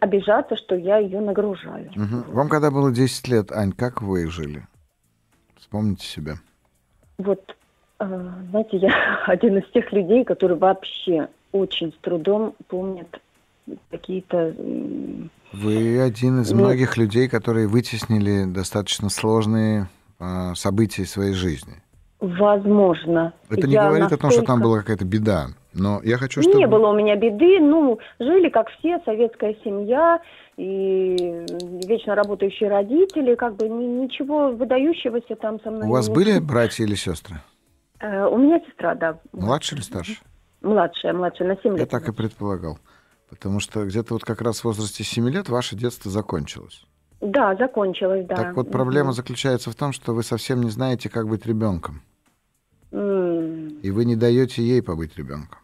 обижаться, что я ее нагружаю. Вам когда было 10 лет, Ань, как вы жили? Вспомните себя. Вот Знаете, я один из тех людей, которые вообще очень с трудом помнят какие-то... Вы один из многих людей, которые вытеснили достаточно сложные события своей жизни. Возможно. Это не говорит о том, что там была какая-то беда. Но я хочу, чтобы... Не было у меня беды. Ну, жили, как все, советская семья и вечно работающие родители. Как бы ничего выдающегося там со мной не было. У вас были братья или сестры? У меня сестра, да. Младшая или старше? Младшая, на 7 лет. Я так и предполагал. Потому что где-то вот как раз в возрасте 7 лет ваше детство закончилось. Да, закончилось, да. Так вот, проблема заключается в том, что вы совсем не знаете, как быть ребенком. И вы не даете ей побыть ребенком.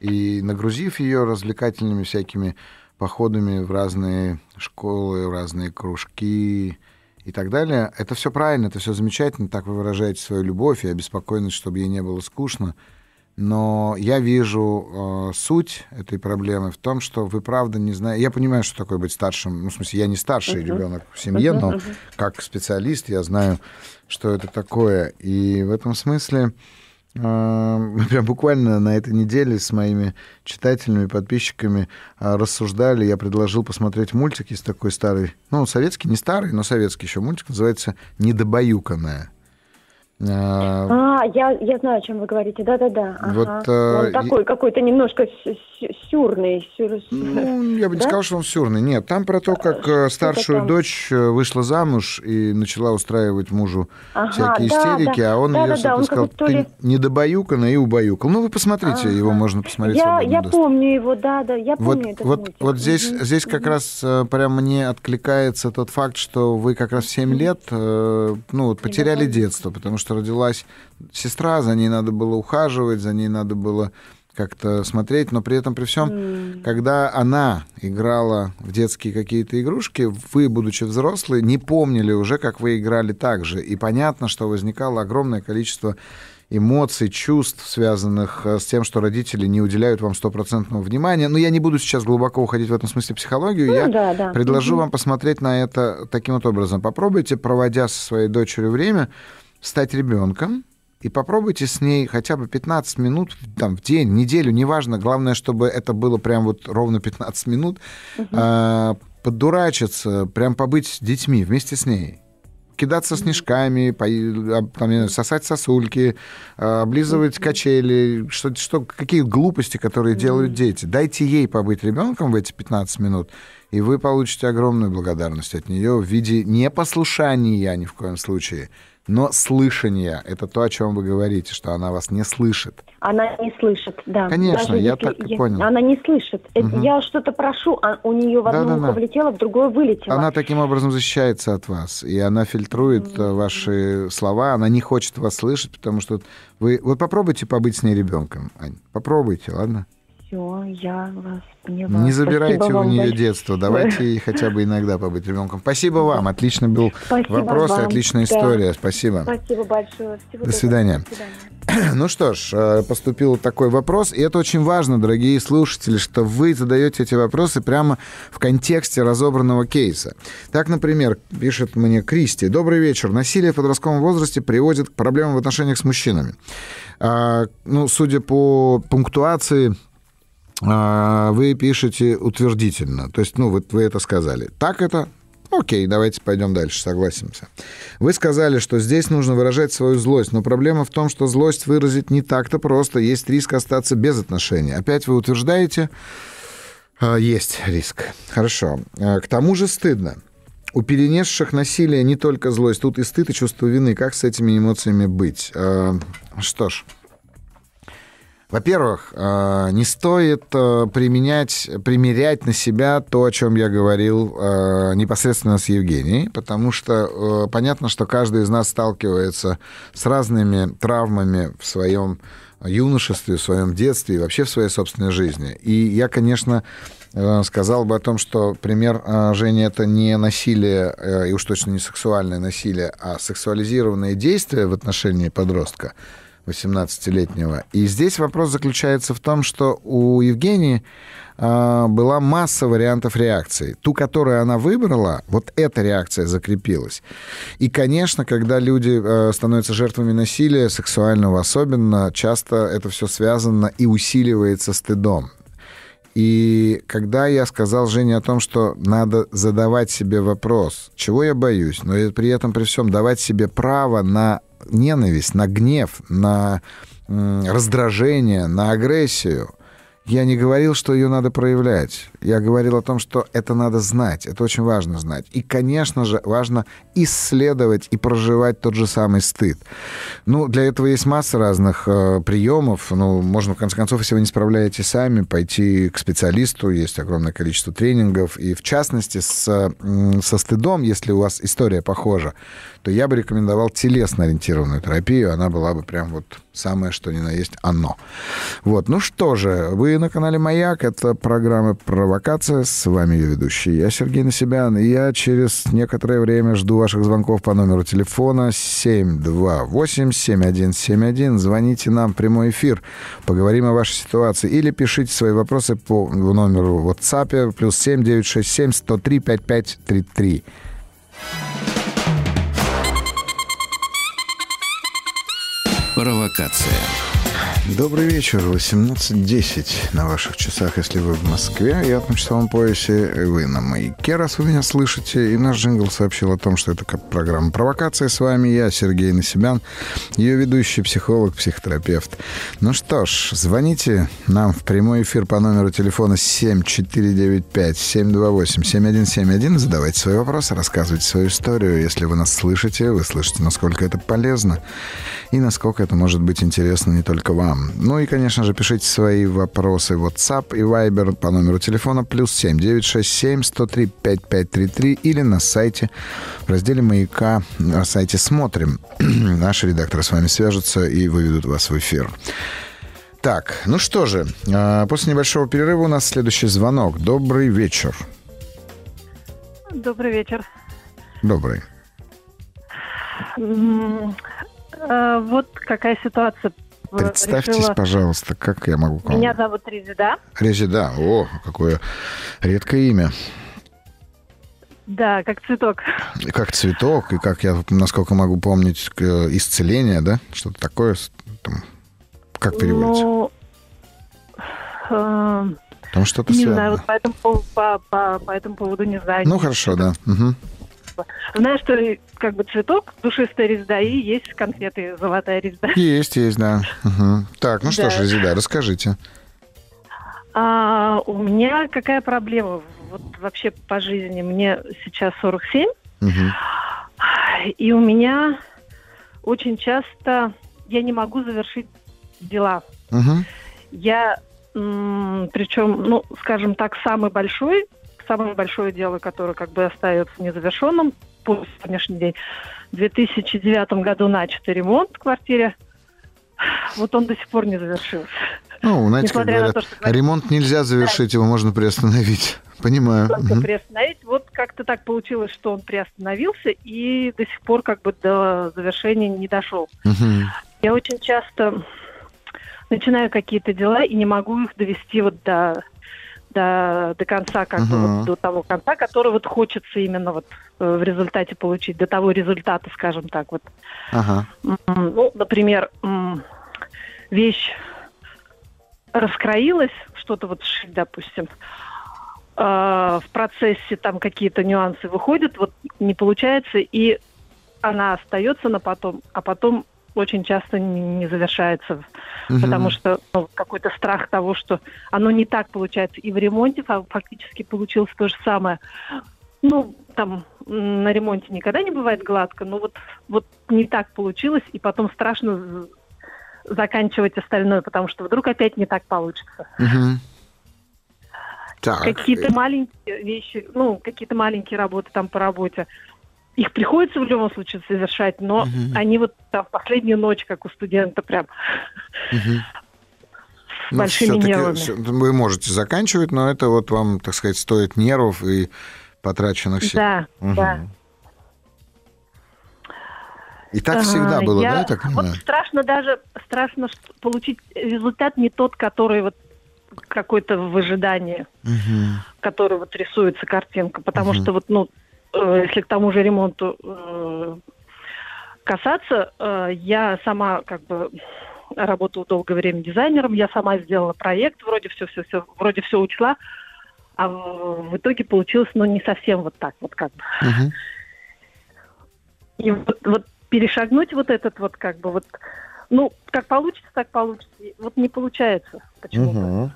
И нагрузив ее развлекательными всякими походами в разные школы, в разные кружки и так далее, это все правильно, это все замечательно, так вы выражаете свою любовь и обеспокоенность, чтобы ей не было скучно. Но я вижу суть этой проблемы в том, что вы правда не знаете... Я понимаю, что такое быть старшим. Ну, в смысле, я не старший ребенок в семье, но как специалист я знаю, что это такое. И в этом смысле мы прям буквально на этой неделе с моими читателями, подписчиками рассуждали. Я предложил посмотреть мультик. Есть такой старый, ну, советский, не старый, но советский еще мультик. Называется «Недобаюканная». Я знаю, о чем вы говорите, да-да-да. Вот, он такой какой-то немножко сюрный. Ну, я бы не сказал, что он сюрный. Нет, там про то, как старшую дочь вышла замуж и начала устраивать мужу всякие истерики, а он ее сказал, ты недобаюкана и убаюкал. Ну, вы посмотрите, его можно посмотреть. Я помню его, да-да, я помню этот мультик. Вот здесь как раз прям мне откликается тот факт, что вы как раз в 7 лет потеряли детство, потому что родилась сестра, за ней надо было ухаживать, за ней надо было как-то смотреть, но при этом, при всем, когда она играла в детские какие-то игрушки, вы, будучи взрослые, не помнили уже, как вы играли так же. И понятно, что возникало огромное количество эмоций, чувств, связанных с тем, что родители не уделяют вам стопроцентного внимания. Но я не буду сейчас глубоко уходить в этом смысле в психологию. Я предложу вам посмотреть на это таким вот образом. Попробуйте, проводя со своей дочерью время, стать ребенком и попробуйте с ней хотя бы 15 минут там, в день, неделю, неважно, главное, чтобы это было прям вот ровно 15 минут, поддурачиться, прям побыть с детьми вместе с ней. Кидаться снежками, сосать сосульки, облизывать качели, какие глупости, которые делают дети. Дайте ей побыть ребенком в эти 15 минут, и вы получите огромную благодарность от нее в виде непослушания ни в коем случае. Но слышание — это то, о чем вы говорите, что она вас не слышит. Она не слышит, да. Конечно, даже я так и понял. Она не слышит. Я что-то прошу, а у нее в одно ухо влетело, в другое вылетело. Она таким образом защищается от вас, и она фильтрует ваши слова, она не хочет вас слышать, потому что вы... Вот попробуйте побыть с ней ребенком, Ань. Попробуйте, ладно? Все, я вас поняла. Не забирайте у нее детство, давайте ей хотя бы иногда побыть ребенком. Спасибо вам, отличный был вопрос и отличная история. Спасибо. Спасибо большое. До свидания. Ну что ж, поступил такой вопрос, и это очень важно, дорогие слушатели, что вы задаете эти вопросы прямо в контексте разобранного кейса. Так, например, пишет мне Кристи. Добрый вечер. Насилие в подростковом возрасте приводит к проблемам в отношениях с мужчинами. Судя по пунктуации, вы пишете утвердительно. То есть, вот вы это сказали. Так это? Окей, давайте пойдем дальше, согласимся. Вы сказали, что здесь нужно выражать свою злость, но проблема в том, что злость выразить не так-то просто. Есть риск остаться без отношений. Опять вы утверждаете, есть риск. Хорошо. К тому же стыдно. У перенесших насилие не только злость, тут и стыд, и чувство вины. Как с этими эмоциями быть? Что ж. Во-первых, не стоит примерять на себя то, о чем я говорил непосредственно с Евгенией, потому что понятно, что каждый из нас сталкивается с разными травмами в своем юношестве, в своем детстве и вообще в своей собственной жизни. И я, конечно, сказал бы о том, что пример Жени — это не насилие, и уж точно не сексуальное насилие, а сексуализированные действия в отношении подростка. 18-летнего. И здесь вопрос заключается в том, что у Евгении была масса вариантов реакции. Ту, которую она выбрала, вот эта реакция закрепилась. И, конечно, когда люди становятся жертвами насилия, сексуального особенно, часто это все связано и усиливается стыдом. И когда я сказал Жене о том, что надо задавать себе вопрос, чего я боюсь, но при этом при всем давать себе право на ненависть, на гнев, на раздражение, на агрессию, я не говорил, что ее надо проявлять. Я говорил о том, что это надо знать, это очень важно знать. И, конечно же, важно исследовать и проживать тот же самый стыд. Ну, для этого есть масса разных приемов. Ну, можно, в конце концов, если вы не справляетесь сами, пойти к специалисту. Есть огромное количество тренингов. И, в частности, со стыдом, если у вас история похожа, то я бы рекомендовал телесно-ориентированную терапию. Она была бы прям вот самое, что ни на есть, оно. Вот. Ну что же, вы на канале «Маяк». Это программа «Провокация». С вами ее ведущий. Я Сергей Насибян. И я через некоторое время жду ваших звонков по номеру телефона 728-7171. Звоните нам в прямой эфир. Поговорим о вашей ситуации. Или пишите свои вопросы по номеру в WhatsApp +7 967 103 55 33. Провокация. Добрый вечер. 18:10 на ваших часах, если вы в Москве. Я на часовом поясе, вы на «Маяке», раз вы меня слышите. И наш джингл сообщил о том, что это программа «Провокация». С вами я, Сергей Насибян, ее ведущий, психолог, психотерапевт. Ну что ж, звоните нам в прямой эфир по номеру телефона 7495-728-7171. Задавайте свои вопросы, рассказывайте свою историю. Если вы нас слышите, вы слышите, насколько это полезно и насколько это может быть интересно не только вам. Ну и, конечно же, пишите свои вопросы в WhatsApp и Viber по номеру телефона +7 967 103 55 33 или на сайте в разделе «Маяка», на сайте «Смотрим». Наши редакторы с вами свяжутся и выведут вас в эфир. Так, ну что же, после небольшого перерыва у нас следующий звонок. Добрый вечер. Добрый вечер. Добрый. Вот какая ситуация. Представьтесь, решила... пожалуйста, как я могу к вам... Меня зовут Резеда. Резеда. О, какое редкое имя. Да, как цветок. И как цветок, и как я, насколько могу помнить, исцеление, да? Что-то такое. Там, как переводится? Ну, там что-то связано. Не знаю, вот по этому поводу не знаю. Ну, хорошо, да. Угу. Знаешь, что как бы цветок, душистая резеда, и есть конфеты золотая резеда. Есть, да. Угу. Так, ну что ж, резеда, расскажите. У меня какая проблема вот вообще по жизни? Мне сейчас 47, угу. И у меня очень часто я не могу завершить дела. Угу. Я, причем, ну, скажем так, самое большое дело, которое как бы остается незавершенным по сегодняшний день. В 2009 году начатый ремонт в квартире. Вот он до сих пор не завершился. Ну, знаете, как говорят, ремонт нельзя завершить, его можно приостановить. Понимаю. Можно приостановить. Вот как-то так получилось, что он приостановился и до сих пор как бы до завершения не дошел. Угу. Я очень часто начинаю какие-то дела и не могу их довести вот до конца, как бы, вот, до того конца, который вот хочется именно вот в результате получить, до того результата, скажем так, вот. Ну, например, вещь раскроилась, что-то вот сшить, допустим, в процессе там какие-то нюансы выходят, вот не получается, и она остается на потом, а потом очень часто не завершается, потому что какой-то страх того, что оно не так получается. И в ремонте фактически получилось то же самое. Ну, там на ремонте никогда не бывает гладко, но вот не так получилось, и потом страшно заканчивать остальное, потому что вдруг опять не так получится. Какие-то маленькие вещи, ну, какие-то маленькие работы там по работе, их приходится в любом случае совершать, но они вот там в последнюю ночь, как у студента, прям с большими нервами. Вы можете заканчивать, но это вот вам, так сказать, стоит нервов и потраченных сил. Да, да. И так всегда было, да? Так, вот страшно получить результат не тот, который вот какой-то в ожидании, который вот рисуется картинка. Потому что вот, ну, если к тому же ремонту касаться, я сама как бы работала долгое время дизайнером, я сама сделала проект, вроде все учла, а в итоге получилось, ну, не совсем вот так вот как бы. И вот перешагнуть вот этот вот как бы вот, ну, как получится, так получится. Вот не получается почему-то.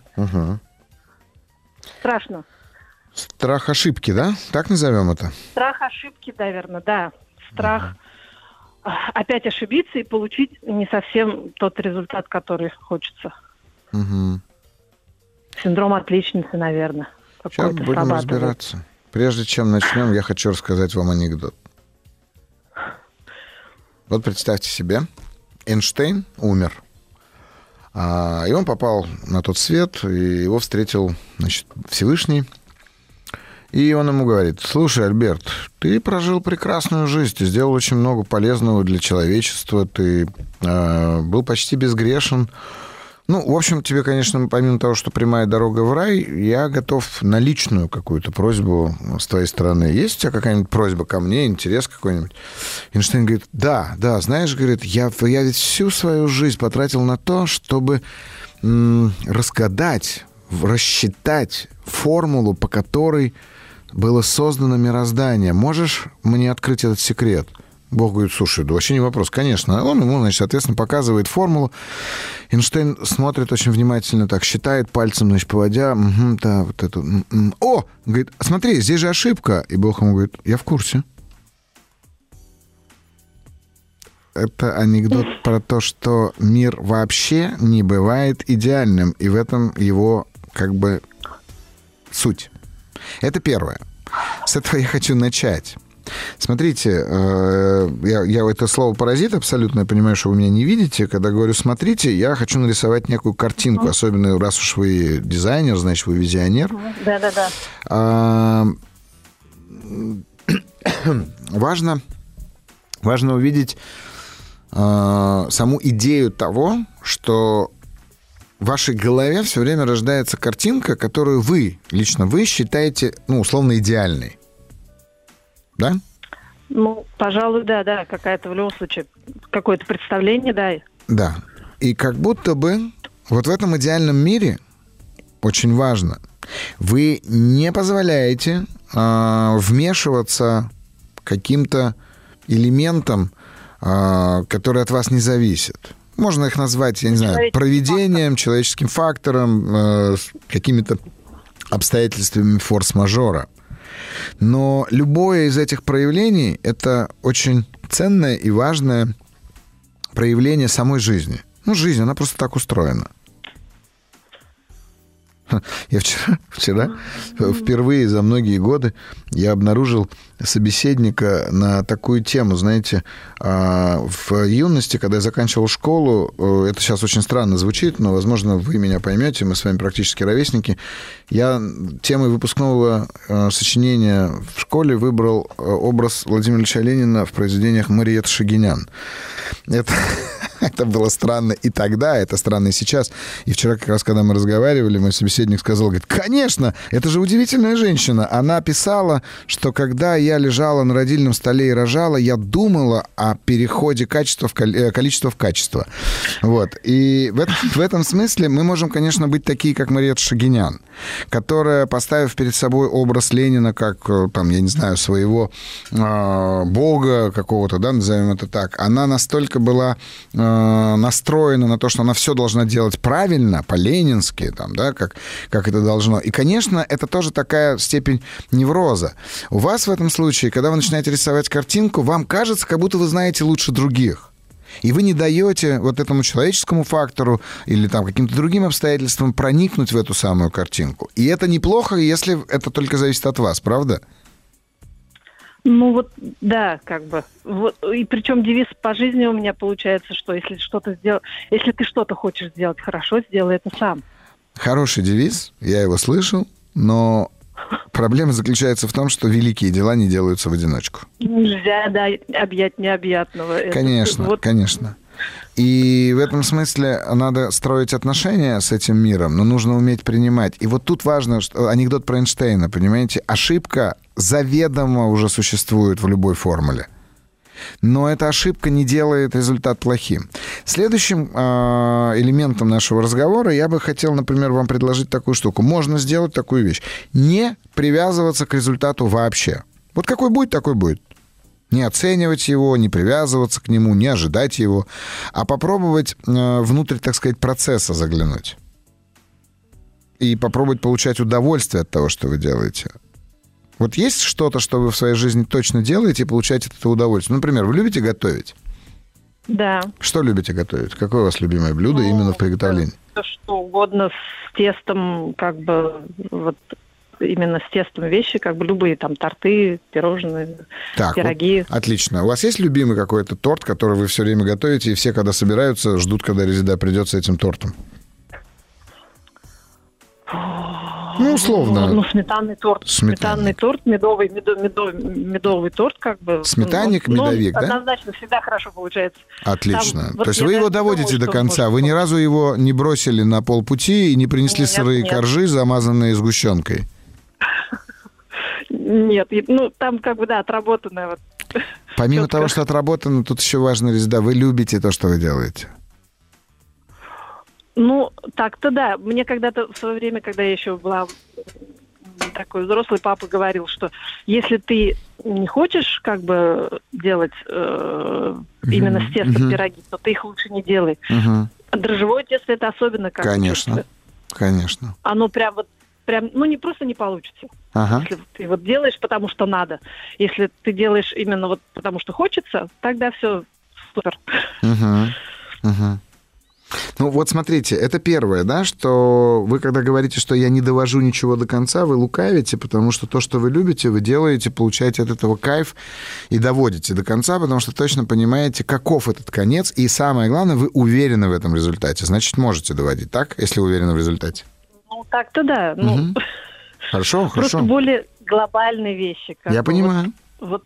Страшно. Страх ошибки, да? Так назовем это? Страх ошибки, наверное, да. Страх опять ошибиться и получить не совсем тот результат, который хочется. Синдром отличницы, наверное. Сейчас будем разбираться. Прежде чем начнем, я хочу рассказать вам анекдот. Вот представьте себе, Эйнштейн умер, и он попал на тот свет, и его встретил, значит, Всевышний, и он ему говорит: слушай, Альберт, ты прожил прекрасную жизнь, ты сделал очень много полезного для человечества, ты был почти безгрешен. Ну, в общем, тебе, конечно, помимо того, что прямая дорога в рай, я готов на личную какую-то просьбу с твоей стороны. Есть у тебя какая-нибудь просьба ко мне, интерес какой-нибудь? Эйнштейн говорит: да, знаешь, говорит, я ведь всю свою жизнь потратил на то, чтобы разгадать, рассчитать формулу, по которой было создано мироздание. Можешь мне открыть этот секрет? Бог говорит: слушай, да вообще не вопрос, конечно. Он ему, значит, соответственно, показывает формулу. Эйнштейн смотрит очень внимательно, так считает пальцем, значит, поводя. Да, вот эту. О! Говорит: смотри, здесь же ошибка. И Бог ему говорит: я в курсе. Это анекдот про то, что мир вообще не бывает идеальным. И в этом его, как бы, суть. Это первое. С этого я хочу начать. Смотрите, я это слово «паразит» абсолютно, я понимаю, что вы меня не видите. Когда говорю «смотрите», я хочу нарисовать некую картинку, особенно раз уж вы дизайнер, значит, вы визионер. Да-да-да. Важно увидеть саму идею того, что в вашей голове все время рождается картинка, которую вы, лично вы, считаете, ну, условно, идеальной. Да? Ну, пожалуй, да, какая-то в любом случае, какое-то представление, да. Да, и как будто бы вот в этом идеальном мире, очень важно, вы не позволяете вмешиваться каким-то элементам, которые от вас не зависят. Можно их назвать, я не знаю, провидением, человеческим фактором, какими-то обстоятельствами форс-мажора. Но любое из этих проявлений — это очень ценное и важное проявление самой жизни. Ну, жизнь, она просто так устроена. Я вчера впервые за многие годы я обнаружил собеседника на такую тему. Знаете, в юности, когда я заканчивал школу, это сейчас очень странно звучит, но, возможно, вы меня поймете, мы с вами практически ровесники. Я темой выпускного сочинения в школе выбрал образ Владимира Ильича Ленина в произведениях Мариэтты Шагинян. Это было странно и тогда, это странно и сейчас. И вчера, как раз, когда мы разговаривали, мой собеседник сказал, говорит: конечно, это же удивительная женщина. Она писала, что когда я лежала на родильном столе и рожала, я думала о переходе количества в качество. Вот. И в этом смысле мы можем, конечно, быть такие, как Мариэтта Шагинян, которая, поставив перед собой образ Ленина как, там, я не знаю, своего бога какого-то, да, назовем это так, она настолько была настроена на то, что она все должна делать правильно, по-ленински, там, да, как это должно. И, конечно, это тоже такая степень невроза. У вас в этом случае, когда вы начинаете рисовать картинку, вам кажется, как будто вы знаете лучше других. И вы не даете вот этому человеческому фактору или там каким-то другим обстоятельствам проникнуть в эту самую картинку. И это неплохо, если это только зависит от вас, правда? Ну вот, да, как бы. Вот, и причем девиз по жизни у меня получается, что если ты что-то хочешь сделать хорошо, сделай это сам. Хороший девиз, я его слышал, но Проблема заключается в том, что великие дела не делаются в одиночку. Нельзя, да, объять необъятного. Конечно, вот... конечно. И в этом смысле надо строить отношения с этим миром, но нужно уметь принимать. И вот тут важно, что анекдот про Эйнштейна, понимаете, ошибка заведомо уже существует в любой формуле. Но эта ошибка не делает результат плохим. Следующим элементом нашего разговора я бы хотел, например, вам предложить такую штуку. Можно сделать такую вещь. Не привязываться к результату вообще. Вот какой будет, такой будет. Не оценивать его, не привязываться к нему, не ожидать его, а попробовать внутрь, так сказать, процесса заглянуть. И попробовать получать удовольствие от того, что вы делаете. Вот есть что-то, что вы в своей жизни точно делаете и получаете это удовольствие? Например, вы любите готовить? Да. Что любите готовить? Какое у вас любимое блюдо именно в приготовлении? Да, что угодно с тестом, как бы, вот именно с тестом вещи, как бы любые там торты, пирожные, так, пироги. Вот, отлично. У вас есть любимый какой-то торт, который вы все время готовите, и все, когда собираются, ждут, когда Резеда придет с этим тортом? Ну, условно. Ну, сметанный торт. Сметанный торт, медовый торт, как бы. Сметанник, медовик, да? Однозначно, всегда хорошо получается. Отлично. Там, то есть вы его доводите до конца, вы ни разу его не бросили на полпути и не принесли сырые коржи, замазанные сгущенкой? Нет, ну, там как бы, да, отработанное. Вот. Помимо четко. Того, что отработано, тут еще важно, да, вы любите то, что вы делаете. Ну, так-то да. Мне когда-то в свое время, когда я еще была такой взрослый, папа говорил, что если ты не хочешь как бы делать именно с тестом пироги, то ты их лучше не делай. Дрожжевое тесто это особенно как-то. Конечно, конечно. Оно прям вот, прям, ну, не просто не получится. Ага. Если ты вот делаешь, потому что надо. Если ты делаешь именно вот потому что хочется, тогда все супер. Ну, вот смотрите, это первое, да, что вы, когда говорите, что я не довожу ничего до конца, вы лукавите, потому что то, что вы любите, вы делаете, получаете от этого кайф и доводите до конца, потому что точно понимаете, каков этот конец, и самое главное, вы уверены в этом результате. Значит, можете доводить, так, если уверены в результате? Ну, так-то да. Ну, хорошо, хорошо. Просто более глобальные вещи. Я понимаю. Вот.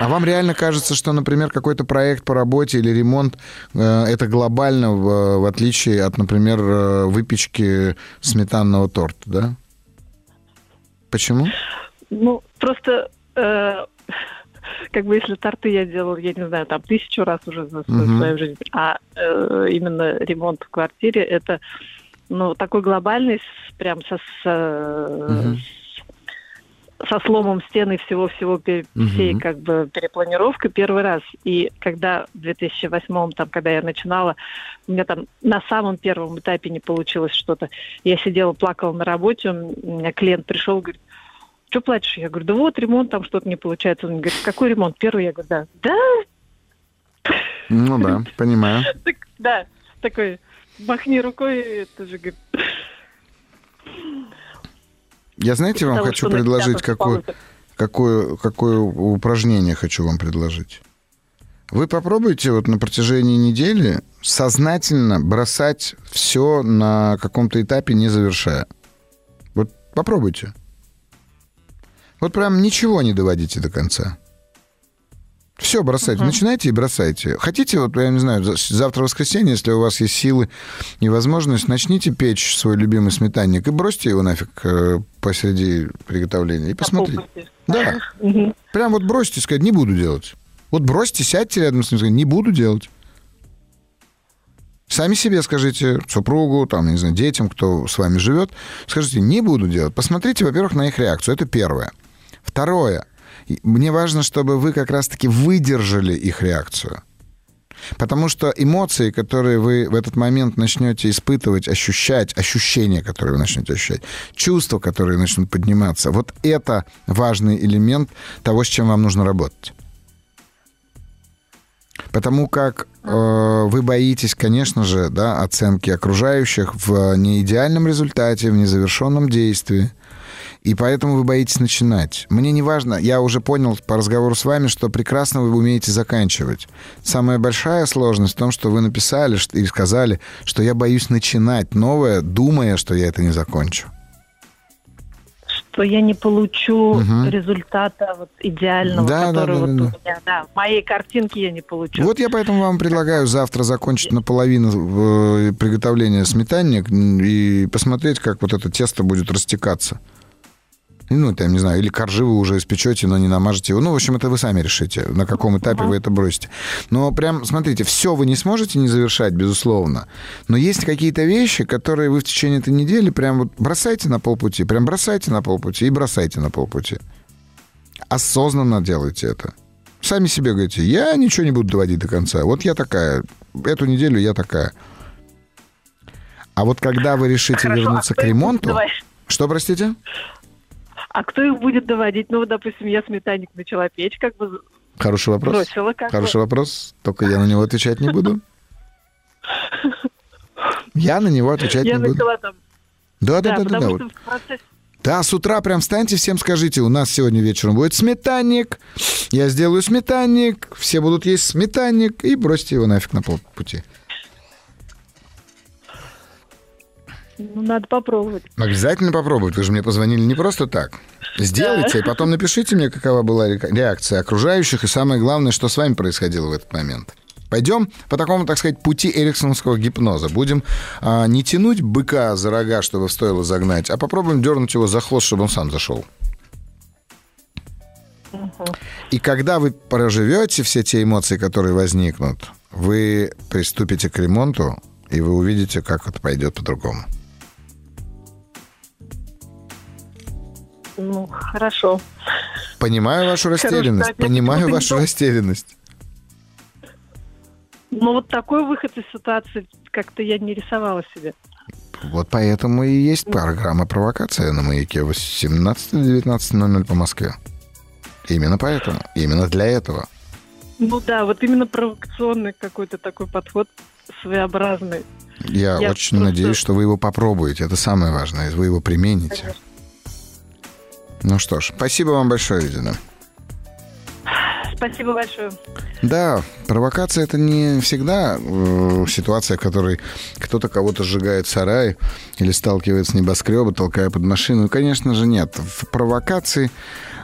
А вам реально кажется, что, например, какой-то проект по работе или ремонт это глобально, в отличие от, например, выпечки сметанного торта, да? Почему? Ну, просто, как бы, если торты я делала, я не знаю, там, 1000 раз уже в свою жизнь, а именно ремонт в квартире, это, ну, такой глобальный, прям со сломом стены и всего-всего, всей как бы перепланировкой первый раз. И когда в 2008-м, там, когда я начинала, у меня там на самом первом этапе не получилось что-то. Я сидела, плакала на работе, у меня клиент пришел, говорит, что плачешь? Я говорю, да вот ремонт, там что-то не получается. Он говорит, какой ремонт? Первый? Я говорю, да. Да? Ну да, понимаю. Да, такой, махни рукой, тоже говорит... Я, знаете, вам потому хочу предложить, какое упражнение хочу вам предложить. Вы попробуйте вот на протяжении недели сознательно бросать все на каком-то этапе, не завершая. Вот попробуйте. Вот прям ничего не доводите до конца. Все бросайте. Начинайте и бросайте. Хотите, вот, я не знаю, завтра воскресенье, если у вас есть силы и возможность, начните печь свой любимый сметанник и бросьте его нафиг посреди приготовления и посмотрите. Да. Прям вот бросьте, сказать, не буду делать. Вот бросьте, сядьте рядом с ним, сказать, не буду делать. Сами себе скажите, супругу, там, не знаю, детям, кто с вами живет, скажите, не буду делать. Посмотрите, во-первых, на их реакцию. Это первое. Второе. Мне важно, чтобы вы как раз-таки выдержали их реакцию. Потому что эмоции, которые вы в этот момент начнете испытывать, ощущать, ощущения, которые вы начнете ощущать, чувства, которые начнут подниматься, вот это важный элемент того, с чем вам нужно работать. Потому как вы боитесь, конечно же, да, оценки окружающих в неидеальном результате, в незавершенном действии. И поэтому вы боитесь начинать. Мне не важно, я уже понял по разговору с вами, что прекрасно вы умеете заканчивать. Самая большая сложность в том, что вы написали или сказали, что я боюсь начинать новое, думая, что я это не закончу. что я не получу результата вот идеального, который у меня, в моей картинке я не получу. Вот я поэтому вам предлагаю завтра закончить наполовину приготовления сметанник и посмотреть, как вот это тесто будет растекаться. Ну, там, не знаю, или коржи вы уже испечете, но не намажете его. Ну, в общем, это вы сами решите, на каком этапе вы это бросите. Но прям, смотрите, все вы не сможете не завершать, безусловно, но есть какие-то вещи, которые вы в течение этой недели прям вот бросайте на полпути, прям бросайте на полпути и бросайте на полпути. Осознанно делайте это. Сами себе говорите, я ничего не буду доводить до конца. Вот я такая, эту неделю я такая. А вот когда вы решите вернуться к ремонту... Что, простите? А кто их будет доводить? Ну, вот, допустим, я сметанник начала печь, как бы... Хороший вопрос. Бросила, как Хороший бы. Вопрос. Только я на него отвечать не буду. Я на него отвечать не буду. Я начала там... Да. Да, с утра прям встаньте, всем скажите, у нас сегодня вечером будет сметанник, я сделаю сметанник, все будут есть сметанник, и бросьте его нафиг на полпути. Ну, надо попробовать. Обязательно попробовать. Вы же мне позвонили не просто так. Сделайте, и потом напишите мне, какова была реакция окружающих, и самое главное, что с вами происходило в этот момент. Пойдем по такому, так сказать, пути эриксоновского гипноза. Будем не тянуть быка за рога, чтобы в стойло загнать, а попробуем дернуть его за хвост, чтобы он сам зашел. И когда вы проживете все те эмоции, которые возникнут, вы приступите к ремонту, и вы увидите, как это пойдет по-другому. Ну, хорошо. Понимаю вашу растерянность. Ну, вот такой выход из ситуации как-то я не рисовала себе. Вот поэтому и есть программа «Провокация» на «Маяке» 18-19:00 по Москве. Именно поэтому. Именно для этого. Ну да, вот именно провокационный какой-то такой подход своеобразный. Я очень надеюсь, что вы его попробуете. Это самое важное. Вы его примените. Конечно. Ну что ж, спасибо вам большое, Резеда. Спасибо большое. Да, провокация — это не всегда ситуация, в которой кто-то кого-то сжигает в сарае или сталкивает с небоскреба, толкая под машину. И, конечно же, нет. В провокации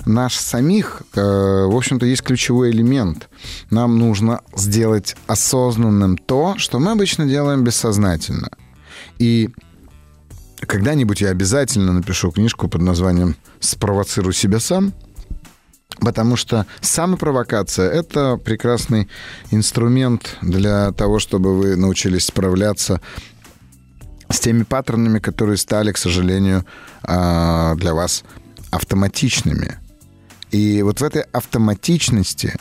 наш самих, в общем-то, есть ключевой элемент. Нам нужно сделать осознанным то, что мы обычно делаем бессознательно. И когда-нибудь я обязательно напишу книжку под названием «Спровоцируй себя сам», потому что самопровокация — это прекрасный инструмент для того, чтобы вы научились справляться с теми паттернами, которые стали, к сожалению, для вас автоматичными. И вот в этой автоматичности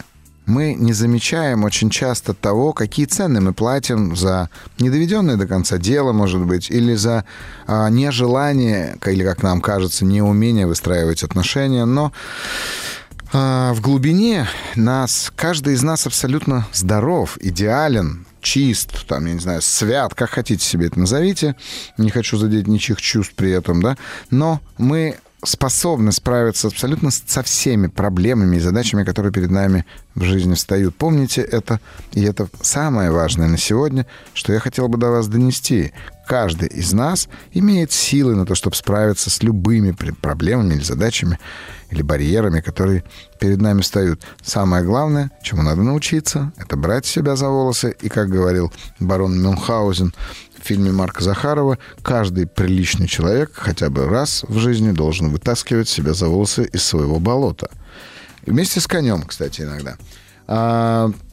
мы не замечаем очень часто того, какие цены мы платим за недоведенное до конца дело, может быть, или за нежелание, или, как нам кажется, неумение выстраивать отношения. Но в глубине нас, каждый из нас абсолютно здоров, идеален, чист, там, я не знаю, свят, как хотите себе это назовите. Не хочу задеть ничьих чувств при этом, да. Но мы способны справиться абсолютно со всеми проблемами и задачами, которые перед нами в жизни встают. Помните это, и это самое важное на сегодня, что я хотел бы до вас донести. Каждый из нас имеет силы на то, чтобы справиться с любыми проблемами или задачами, или барьерами, которые перед нами встают. Самое главное, чему надо научиться, это брать себя за волосы. И, как говорил барон Мюнхгаузен в фильме Марка Захарова, каждый приличный человек хотя бы раз в жизни должен вытаскивать себя за волосы из своего болота. Вместе с конем, кстати, иногда.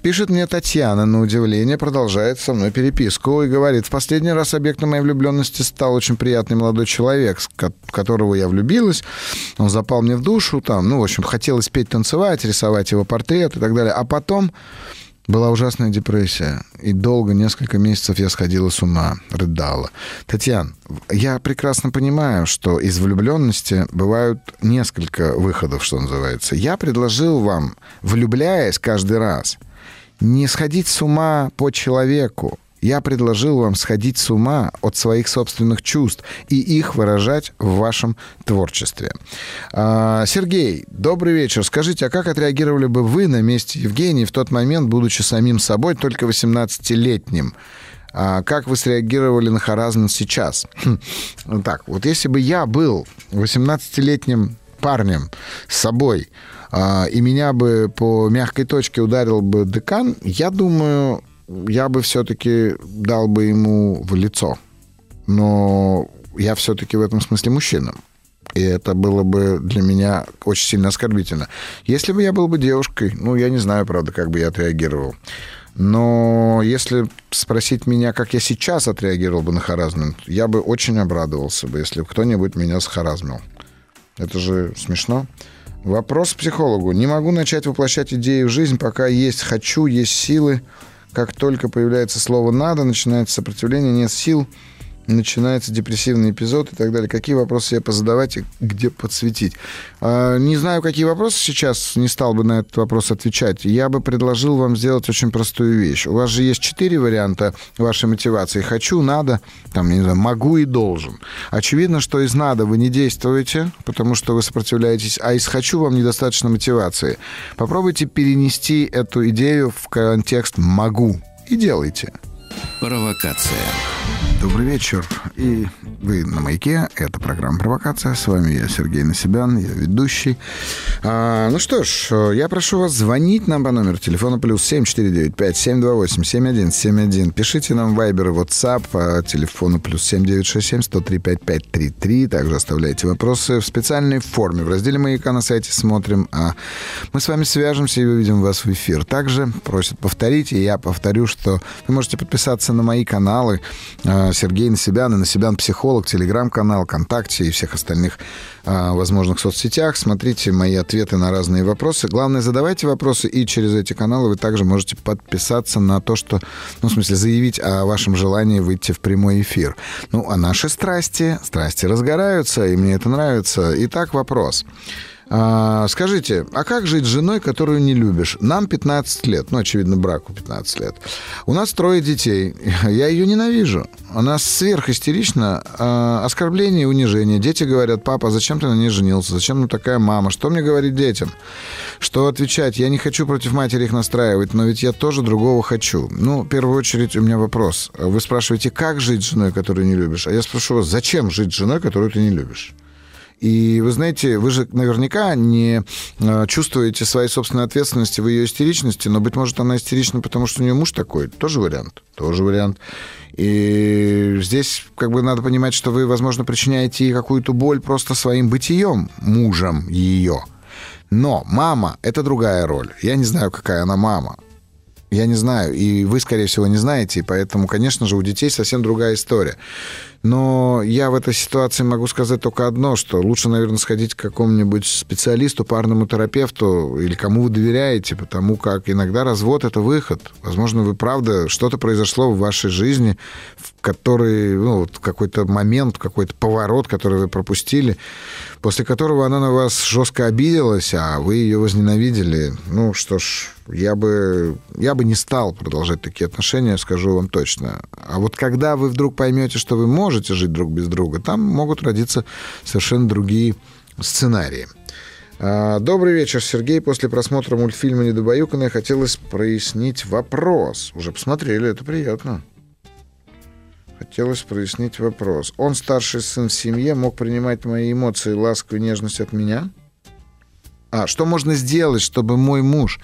Пишет мне Татьяна, на удивление, продолжает со мной переписку и говорит: в последний раз объектом моей влюбленности стал очень приятный молодой человек, в которого я влюбилась. Он запал мне в душу, там, ну, в общем, хотелось петь, танцевать, рисовать его портрет и так далее. А потом была ужасная депрессия, и долго, несколько месяцев, я сходила с ума, рыдала. Татьяна, я прекрасно понимаю, что из влюбленности бывают несколько выходов, что называется. Я предложил вам, влюбляясь каждый раз, не сходить с ума по человеку. Я предложил вам сходить с ума от своих собственных чувств и их выражать в вашем творчестве. Сергей, добрый вечер. Скажите, а как отреагировали бы вы на месте Евгении в тот момент, будучи самим собой, только 18-летним? Как вы среагировали на Харазм сейчас? Так, вот если бы я был 18-летним парнем с собой, и меня бы по мягкой точке ударил бы декан, я думаю, я бы все-таки дал бы ему в лицо. Но я все-таки в этом смысле мужчина. И это было бы для меня очень сильно оскорбительно. Если бы я был бы девушкой, ну, я не знаю, правда, как бы я отреагировал. Но если спросить меня, как я сейчас отреагировал бы на харазминг, я бы очень обрадовался бы, если бы кто-нибудь меня схаразмил. Это же смешно. Вопрос к психологу. Не могу начать воплощать идеи в жизнь, пока есть «хочу», есть силы. Как только появляется слово «надо», начинается сопротивление, нет сил, начинается депрессивный эпизод и так далее. Какие вопросы себе позадавать и где подсветить? Не знаю, какие вопросы сейчас, не стал бы на этот вопрос отвечать. Я бы предложил вам сделать очень простую вещь. У вас же есть 4 варианта вашей мотивации. Хочу, надо, там, не знаю, могу и должен. Очевидно, что из надо вы не действуете, потому что вы сопротивляетесь, а из хочу вам недостаточно мотивации. Попробуйте перенести эту идею в контекст могу и делайте. Провокация. Добрый вечер. И вы на «Маяке». Это программа «Провокация». С вами я, Сергей Насибян, я ведущий. Ну что ж, я прошу вас звонить нам по номеру телефона +7 495 728 7171. Пишите нам в Viber и WhatsApp по телефону +7 967 103 5533. Также оставляйте вопросы в специальной форме в разделе «Маяка» на сайте «Смотрим». А мы с вами свяжемся и выведем вас в эфир. Также просят повторить, и я повторю, что вы можете подписаться на мои каналы Сергей Насибян и Насибян Психолог, телеграм-канал, ВКонтакте и всех остальных возможных соцсетях. Смотрите мои ответы на разные вопросы. Главное, задавайте вопросы, и через эти каналы вы также можете подписаться на то, что... Ну, в смысле, заявить о вашем желании выйти в прямой эфир. Ну, а наши страсти разгораются, и мне это нравится. Итак, вопрос. Скажите, а как жить с женой, которую не любишь? Нам 15 лет. Ну, очевидно, браку 15 лет. У нас 3 детей. Я ее ненавижу. Она сверхистерична. Оскорбление и унижение. Дети говорят: папа, зачем ты на ней женился? Зачем нам такая мама? Что мне говорить детям? Что отвечать? Я не хочу против матери их настраивать, но ведь я тоже другого хочу. Ну, в первую очередь у меня вопрос. Вы спрашиваете, как жить с женой, которую не любишь? А я спрошу вас, зачем жить с женой, которую ты не любишь? И вы знаете, вы же наверняка не чувствуете своей собственной ответственности в ее истеричности, но, быть может, она истерична, потому что у нее муж такой. Тоже вариант. И здесь как бы надо понимать, что вы, возможно, причиняете ей какую-то боль просто своим бытием, мужем ее. Но мама — это другая роль. Я не знаю, какая она мама. Я не знаю, и вы, скорее всего, не знаете, и поэтому, конечно же, у детей совсем другая история. Но я в этой ситуации могу сказать только одно, что лучше, наверное, сходить к какому-нибудь специалисту, парному терапевту или кому вы доверяете, потому как иногда развод — это выход. Возможно, вы, правда, что-то произошло в вашей жизни, в который, ну, вот какой-то момент, какой-то поворот, который вы пропустили, после которого она на вас жестко обиделась, а вы ее возненавидели. Ну, что ж... Я бы не стал продолжать такие отношения, скажу вам точно. А вот когда вы вдруг поймете, что вы можете жить друг без друга, там могут родиться совершенно другие сценарии. Добрый вечер, Сергей. После просмотра мультфильма «Недобаюканная» хотелось прояснить вопрос. Уже посмотрели, это приятно. Хотелось прояснить вопрос. Он, старший сын в семье, мог принимать мои эмоции, ласку и нежность от меня? Что можно сделать, чтобы мой муж,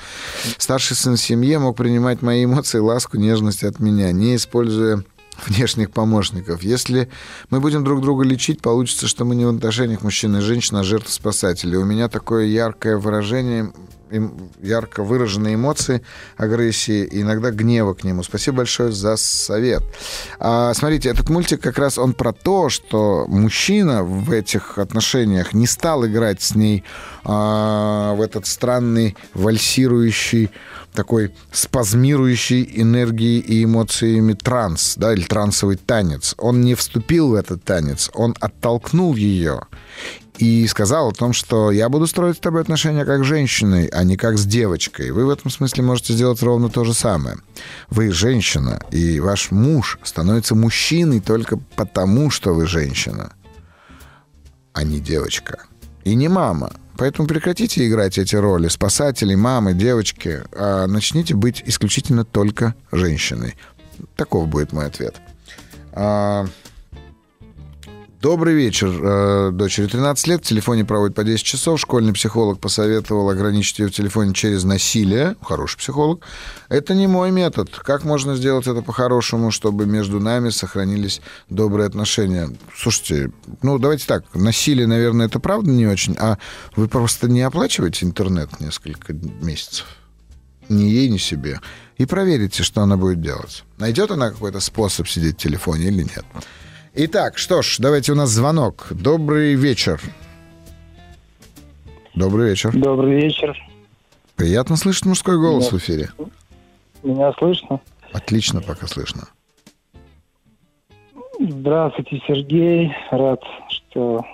старший сын в семье, мог принимать мои эмоции, ласку, нежность от меня, не используя внешних помощников? Если мы будем друг друга лечить, получится, что мы не в отношениях мужчины и женщины, а жертвы-спасатели. У меня такое яркое выражение, ярко выраженные эмоции агрессии и иногда гнева к нему. Спасибо большое за совет. Смотрите, этот мультик как раз он про то, что мужчина в этих отношениях не стал играть с ней в этот странный вальсирующий, такой спазмирующий энергией и эмоциями транс, да, или трансовый танец. Он не вступил в этот танец, он оттолкнул ее и сказал о том, что я буду строить с тобой отношения как с женщиной, а не как с девочкой. Вы в этом смысле можете сделать ровно то же самое. Вы женщина, и ваш муж становится мужчиной только потому, что вы женщина, а не девочка. И не мама. Поэтому прекратите играть эти роли спасателей, мамы, девочки. А начните быть исключительно только женщиной. Таков будет мой ответ. Добрый вечер. Дочери 13 лет, в телефоне проводит по 10 часов. Школьный психолог посоветовал ограничить ее в телефоне через насилие. Хороший психолог. Это не мой метод. Как можно сделать это по-хорошему, чтобы между нами сохранились добрые отношения? Слушайте, ну давайте так. Насилие, наверное, это правда не очень. А вы просто не оплачиваете интернет несколько месяцев? Ни ей, ни себе. И проверите, что она будет делать. Найдет она какой-то способ сидеть в телефоне или нет? Итак, что ж, давайте, у нас звонок. Добрый вечер. Добрый вечер. Добрый вечер. Приятно слышать мужской голос в эфире. Меня слышно? Отлично, пока слышно. Здравствуйте, Сергей. Рад, что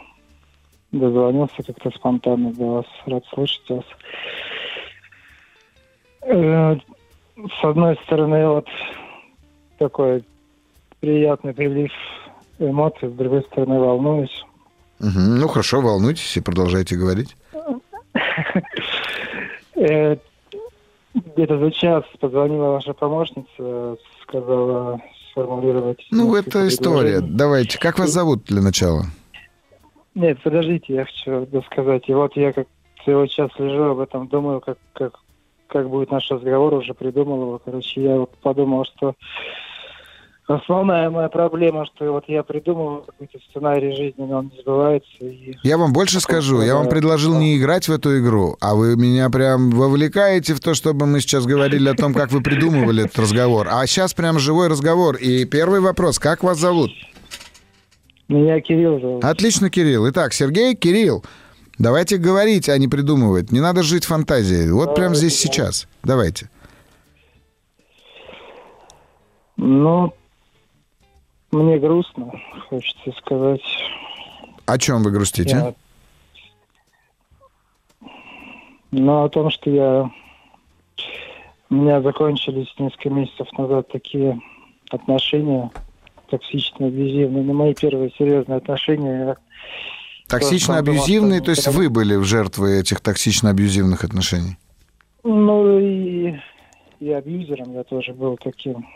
дозвонился как-то спонтанно до вас. Рад слышать вас. С одной стороны, вот такой приятный прилив эмоций, с другой стороны, волнуюсь. Ну хорошо, волнуйтесь и продолжайте говорить. Где-то за час позвонила ваша помощница, сказала сформулировать... Ну, это история. Давайте. Как вас зовут для начала? Нет, подождите, я хочу досказать. И вот я как целый час лежу, об этом думаю, как будет наш разговор, уже придумал его. Короче, я подумал, что... Основная моя проблема, что вот я придумываю какой-то сценарий жизни, но он не сбывается. И... Я вам больше скажу. Я вам предложил не играть в эту игру, а вы меня прям вовлекаете в то, чтобы мы сейчас говорили о том, как вы придумывали этот разговор. А сейчас прям живой разговор. И первый вопрос. Как вас зовут? Меня Кирилл зовут. Отлично, Кирилл. Итак, Сергей, Кирилл, давайте говорить, а не придумывать. Не надо жить фантазией. Вот давайте, прямо здесь, сейчас. Давайте. Ну... Мне грустно, хочется сказать. О чем вы грустите? Ну, о том, что у меня закончились несколько месяцев назад такие отношения, токсично-абьюзивные. Но мои первые серьезные отношения... Токсично-абьюзивные, то есть вы были жертвой этих токсично-абьюзивных отношений? Ну, и абьюзером я тоже был таким.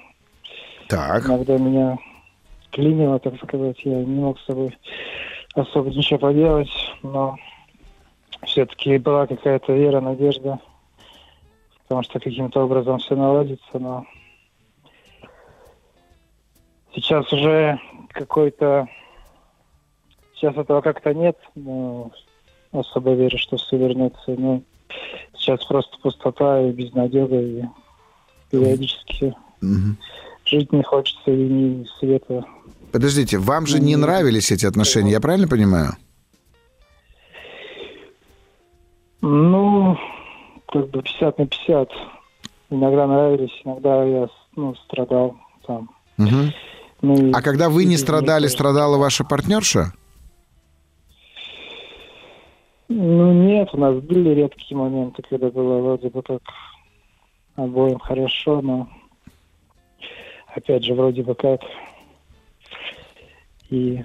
Так. Иногда меня... клинило, так сказать, я не мог с собой особо ничего поделать, но все-таки была какая-то вера, надежда, потому что каким-то образом все наладится, но сейчас уже какой-то... Сейчас этого как-то нет, но особо верю, что все вернется, но сейчас просто пустота и безнадега, и периодически... Жить не хочется, и ни света. Подождите, вам же не нравились эти отношения, я правильно понимаю? Ну, как бы 50 на 50. Иногда нравились, иногда я страдал там. Угу. Ну, а когда вы не страдали, страдала ваша партнерша? Ну, нет, у нас были редкие моменты, когда было вроде бы как обоим хорошо, но... Опять же, вроде бы как. И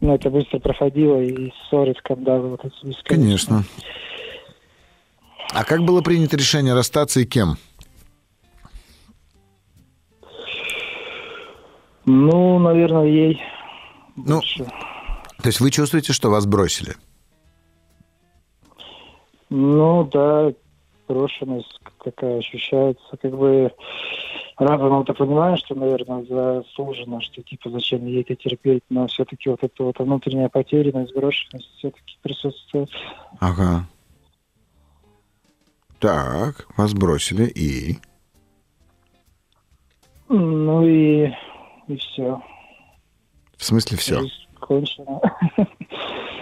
это быстро проходило, и ссоры, скандалы. Вот это бесконечно. Конечно. А как было принято решение расстаться и кем? Ну, наверное, ей. Больше. То есть вы чувствуете, что вас бросили? Ну, да, брошенность такая ощущается, как бы... Разумом-то понимаю, что, наверное, заслуженно, что, типа, зачем ей это терпеть, но все-таки вот эта вот внутренняя потерянность, сброшенность все-таки присутствует. Ага. Так, вас бросили, и? Ну и все. В смысле все? Кончено.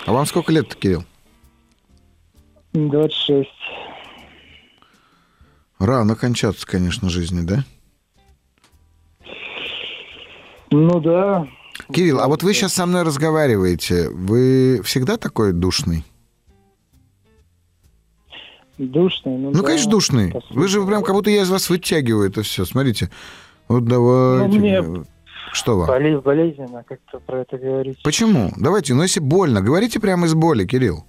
А вам сколько лет, Кирилл? 26. Рано кончаться, конечно, жизни, да? Ну да. Кирилл, а вот вы сейчас со мной разговариваете. Вы всегда такой душный? Душный? Ну, да, конечно, душный. Послушайте. Вы же прям как будто я из вас вытягиваю это все. Смотрите. Вот давайте. Мне что вам? Болезненно как-то про это говорить. Почему? Давайте, если больно, говорите прямо из боли, Кирилл.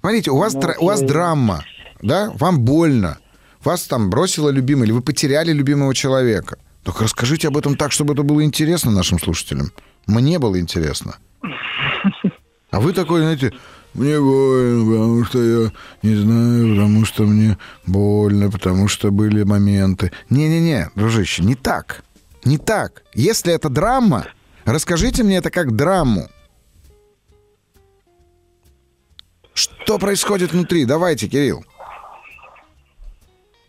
Смотрите, у вас драма, да? Вам больно. вас там бросила любимая, или вы потеряли любимого человека. Только расскажите об этом так, чтобы это было интересно нашим слушателям. Мне было интересно. А вы такой, знаете, мне больно, потому что я не знаю, потому что мне больно, потому что были моменты. Не-не-не, дружище, не так. Не так. Если это драма, расскажите мне это как драму. Что происходит внутри? Давайте, Кирилл.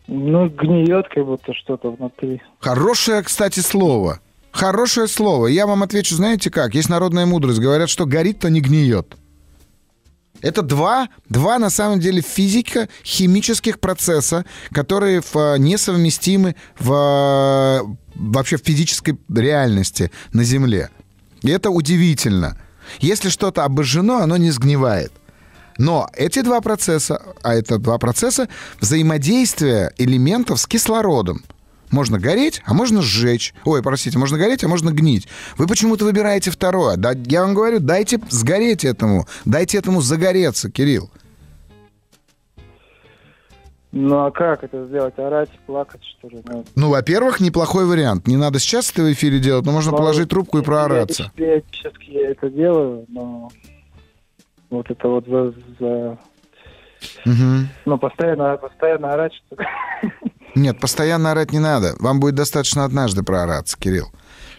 Ну, гниет как будто что-то внутри. Хорошее, кстати, слово. Хорошее слово. Я вам отвечу, знаете как? Есть народная мудрость. Говорят, что горит, то не гниет. Это два на самом деле, физико-химических процесса, которые несовместимы вообще в физической реальности на Земле. И это удивительно. Если что-то обожжено, оно не сгнивает. Но эти два процесса, а это два процесса взаимодействия элементов с кислородом. Можно гореть, а можно сжечь. Ой, простите, можно гореть, а можно гнить. Вы почему-то выбираете второе. Да, я вам говорю, дайте сгореть этому. Дайте этому загореться, Кирилл. Ну, а как это сделать? Орать, плакать, что ли? Ну, во-первых, неплохой вариант. Не надо сейчас это в эфире делать, но можно положить трубку и проораться. Теоретически я это делаю, но... Вот это вот Ну, постоянно орать, что ли? Нет, постоянно орать не надо. Вам будет достаточно однажды проораться, Кирилл.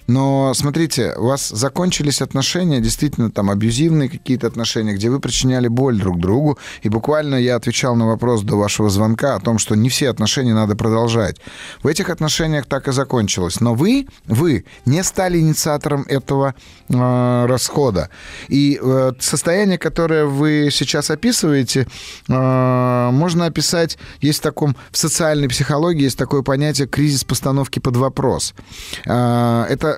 Но, смотрите, у вас закончились отношения, действительно, там, абьюзивные какие-то отношения, где вы причиняли боль друг другу. И буквально я отвечал на вопрос до вашего звонка о том, что не все отношения надо продолжать. В этих отношениях так и закончилось. Но вы не стали инициатором этого расхода. И состояние, которое вы сейчас описываете, можно описать, в социальной психологии есть такое понятие «кризис постановки под вопрос». Это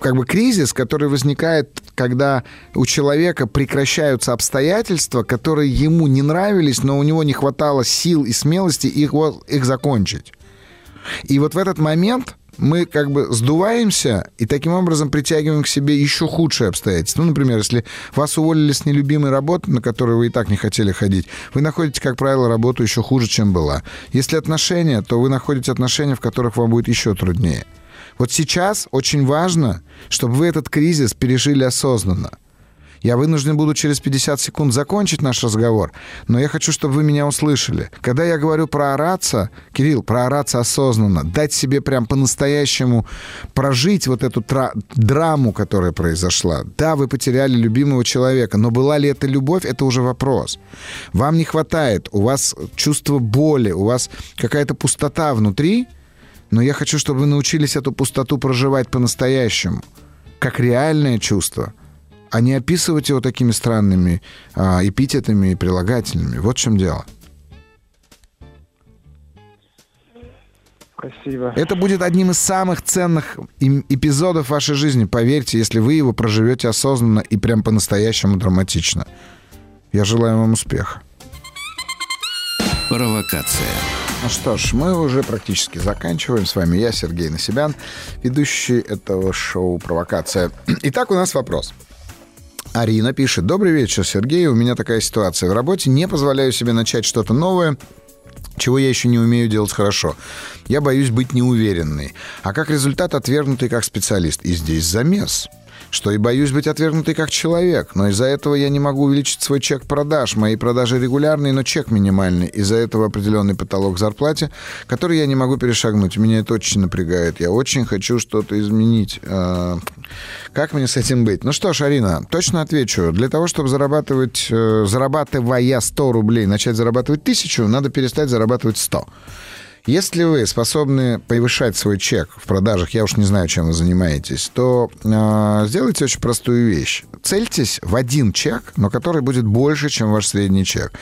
как бы кризис, который возникает, когда у человека прекращаются обстоятельства, которые ему не нравились, но у него не хватало сил и смелости их закончить. И вот в этот момент мы как бы сдуваемся и таким образом притягиваем к себе еще худшие обстоятельства. Ну, например, если вас уволили с нелюбимой работы, на которую вы и так не хотели ходить, вы находите, как правило, работу еще хуже, чем была. Если отношения, то вы находите отношения, в которых вам будет еще труднее. Вот сейчас очень важно, чтобы вы этот кризис пережили осознанно. Я вынужден буду через 50 секунд закончить наш разговор, но я хочу, чтобы вы меня услышали. Когда я говорю проораться, Кирилл, проораться осознанно, дать себе прям по-настоящему прожить вот эту драму, которая произошла. Да, вы потеряли любимого человека, но была ли это любовь, это уже вопрос. Вам не хватает, у вас чувство боли, у вас какая-то пустота внутри. Но я хочу, чтобы вы научились эту пустоту проживать по-настоящему, как реальное чувство, а не описывать его такими странными эпитетами и прилагательными. Вот в чем дело. Спасибо. Это будет одним из самых ценных эпизодов вашей жизни, поверьте, если вы его проживете осознанно и прям по-настоящему драматично. Я желаю вам успеха. Провокация. Ну что ж, мы уже практически заканчиваем. С вами я, Сергей Насибян, ведущий этого шоу «Провокация». Итак, у нас вопрос. Арина пишет. «Добрый вечер, Сергей. У меня такая ситуация в работе. Не позволяю себе начать что-то новое, чего я еще не умею делать хорошо. Я боюсь быть неуверенной. А как результат отвергнутый как специалист. И здесь замес». Что и боюсь быть отвергнутой как человек, но из-за этого я не могу увеличить свой чек продаж. Мои продажи регулярные, но чек минимальный. Из-за этого определенный потолок в зарплате, который я не могу перешагнуть. Меня это очень напрягает. Я очень хочу что-то изменить. Как мне с этим быть? Ну что ж, Арина, точно отвечу. Для того, чтобы зарабатывая 100 рублей, начать зарабатывать 1000, надо перестать зарабатывать 100. Если вы способны повышать свой чек в продажах, я уж не знаю, чем вы занимаетесь, то сделайте очень простую вещь. Цельтесь в один чек, но который будет больше, чем ваш средний чек.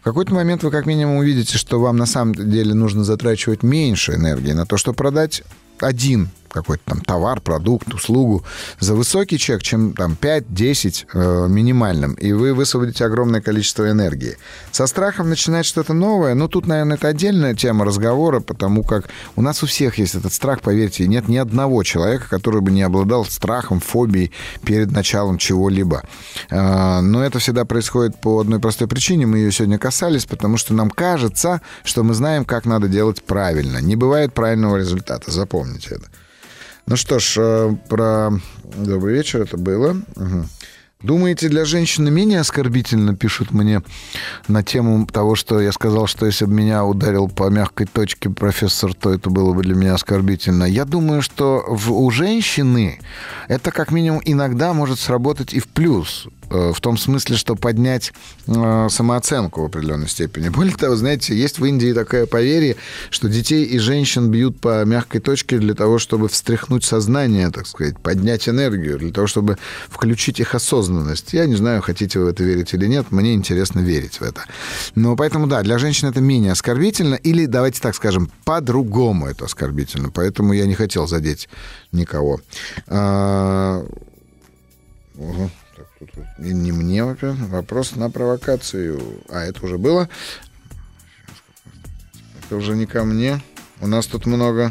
В какой-то момент вы как минимум увидите, что вам на самом деле нужно затрачивать меньше энергии на то, чтобы продать один какой-то там товар, продукт, услугу за высокий чек, чем там 5-10 минимальным, и вы высвободите огромное количество энергии. Со страхом начинать что-то новое, но тут, наверное, это отдельная тема разговора, потому как у нас у всех есть этот страх, поверьте, и нет ни одного человека, который бы не обладал страхом, фобией перед началом чего-либо. Но это всегда происходит по одной простой причине, мы ее сегодня касались, потому что нам кажется, что мы знаем, как надо делать правильно. Не бывает правильного результата, запомните это. Ну что ж, про добрый вечер это было. Угу. Думаете, для женщины менее оскорбительно, пишут мне на тему того, что я сказал, что если бы меня ударил по мягкой точке профессор, то это было бы для меня оскорбительно. Я думаю, что у женщины это как минимум иногда может сработать и в плюс. В том смысле, что поднять самооценку в определенной степени. Более того, знаете, есть в Индии такое поверье, что детей и женщин бьют по мягкой точке для того, чтобы встряхнуть сознание, так сказать, поднять энергию, для того, чтобы включить их осознанность. Я не знаю, хотите вы в это верить или нет, мне интересно верить в это. Но поэтому, да, для женщин это менее оскорбительно, или, давайте так скажем, по-другому это оскорбительно, поэтому я не хотел задеть никого. И не мне, во-первых, вопрос на провокацию. А, это уже было. Это уже не ко мне. У нас тут много.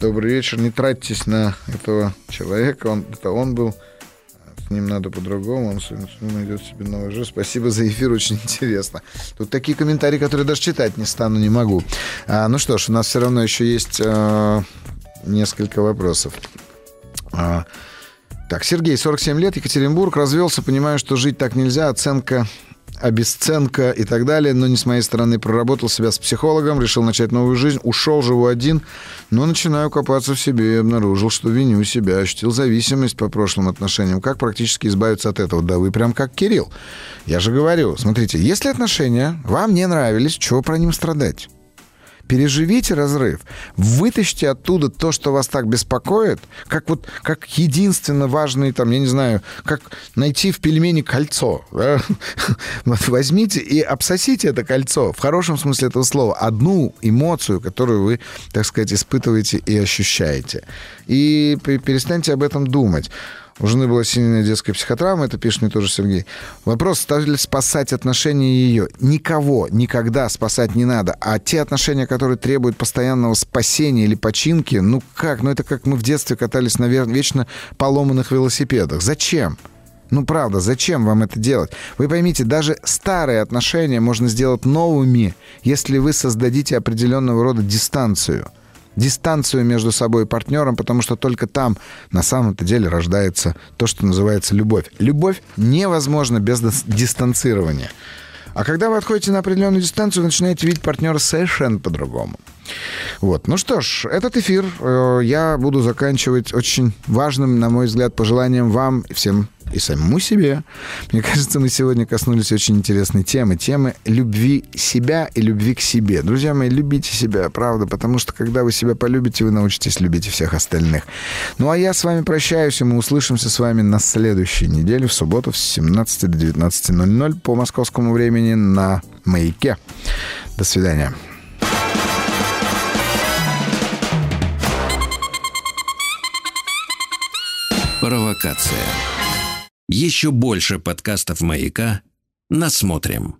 Добрый вечер. Не тратьтесь на этого человека. Это он был. С ним надо по-другому. Он найдет себе новую жизнь. Спасибо за эфир. Очень интересно. Тут такие комментарии, которые даже читать не стану, не могу. Ну что ж, у нас все равно еще есть несколько вопросов. Так, Сергей, 47 лет, Екатеринбург, развелся, понимаю, что жить так нельзя, оценка, обесценка и так далее, но не с моей стороны, проработал себя с психологом, решил начать новую жизнь, ушел, живу один, но начинаю копаться в себе и обнаружил, что виню себя, ощутил зависимость по прошлым отношениям, как практически избавиться от этого, да вы прям как Кирилл, я же говорю, смотрите, если отношения вам не нравились, чего про них страдать? Переживите разрыв, вытащите оттуда то, что вас так беспокоит, как единственно важный, там, я не знаю, как найти в пельмени кольцо. Да? Вот возьмите и обсосите это кольцо, в хорошем смысле этого слова, одну эмоцию, которую вы, так сказать, испытываете и ощущаете. И перестаньте об этом думать. У жены была сильная детская психотравма, это пишет мне тоже Сергей. Вопрос, стоит ли спасать отношения ее? Никого никогда спасать не надо. А те отношения, которые требуют постоянного спасения или починки, ну как? Ну это как мы в детстве катались на вечно поломанных велосипедах. Зачем? Ну, правда, зачем вам это делать? Вы поймите, даже старые отношения можно сделать новыми, если вы создадите определенного рода дистанцию. Дистанцию между собой и партнером, потому что только там на самом-то деле рождается то, что называется любовь. Любовь невозможна без дистанцирования. А когда вы отходите на определенную дистанцию, вы начинаете видеть партнера совершенно по-другому. Вот. Ну что ж, этот эфир я буду заканчивать очень важным, на мой взгляд, пожеланием вам и всем и самому себе. Мне кажется, мы сегодня коснулись очень интересной темы. Темы любви себя и любви к себе. Друзья мои, любите себя, правда, потому что, когда вы себя полюбите, вы научитесь любить и всех остальных. Ну, а я с вами прощаюсь, и мы услышимся с вами на следующей неделе, в субботу, с 17 до 19:00 по московскому времени на «Маяке». До свидания. Провокация. Еще больше подкастов «Маяка» насмотрим.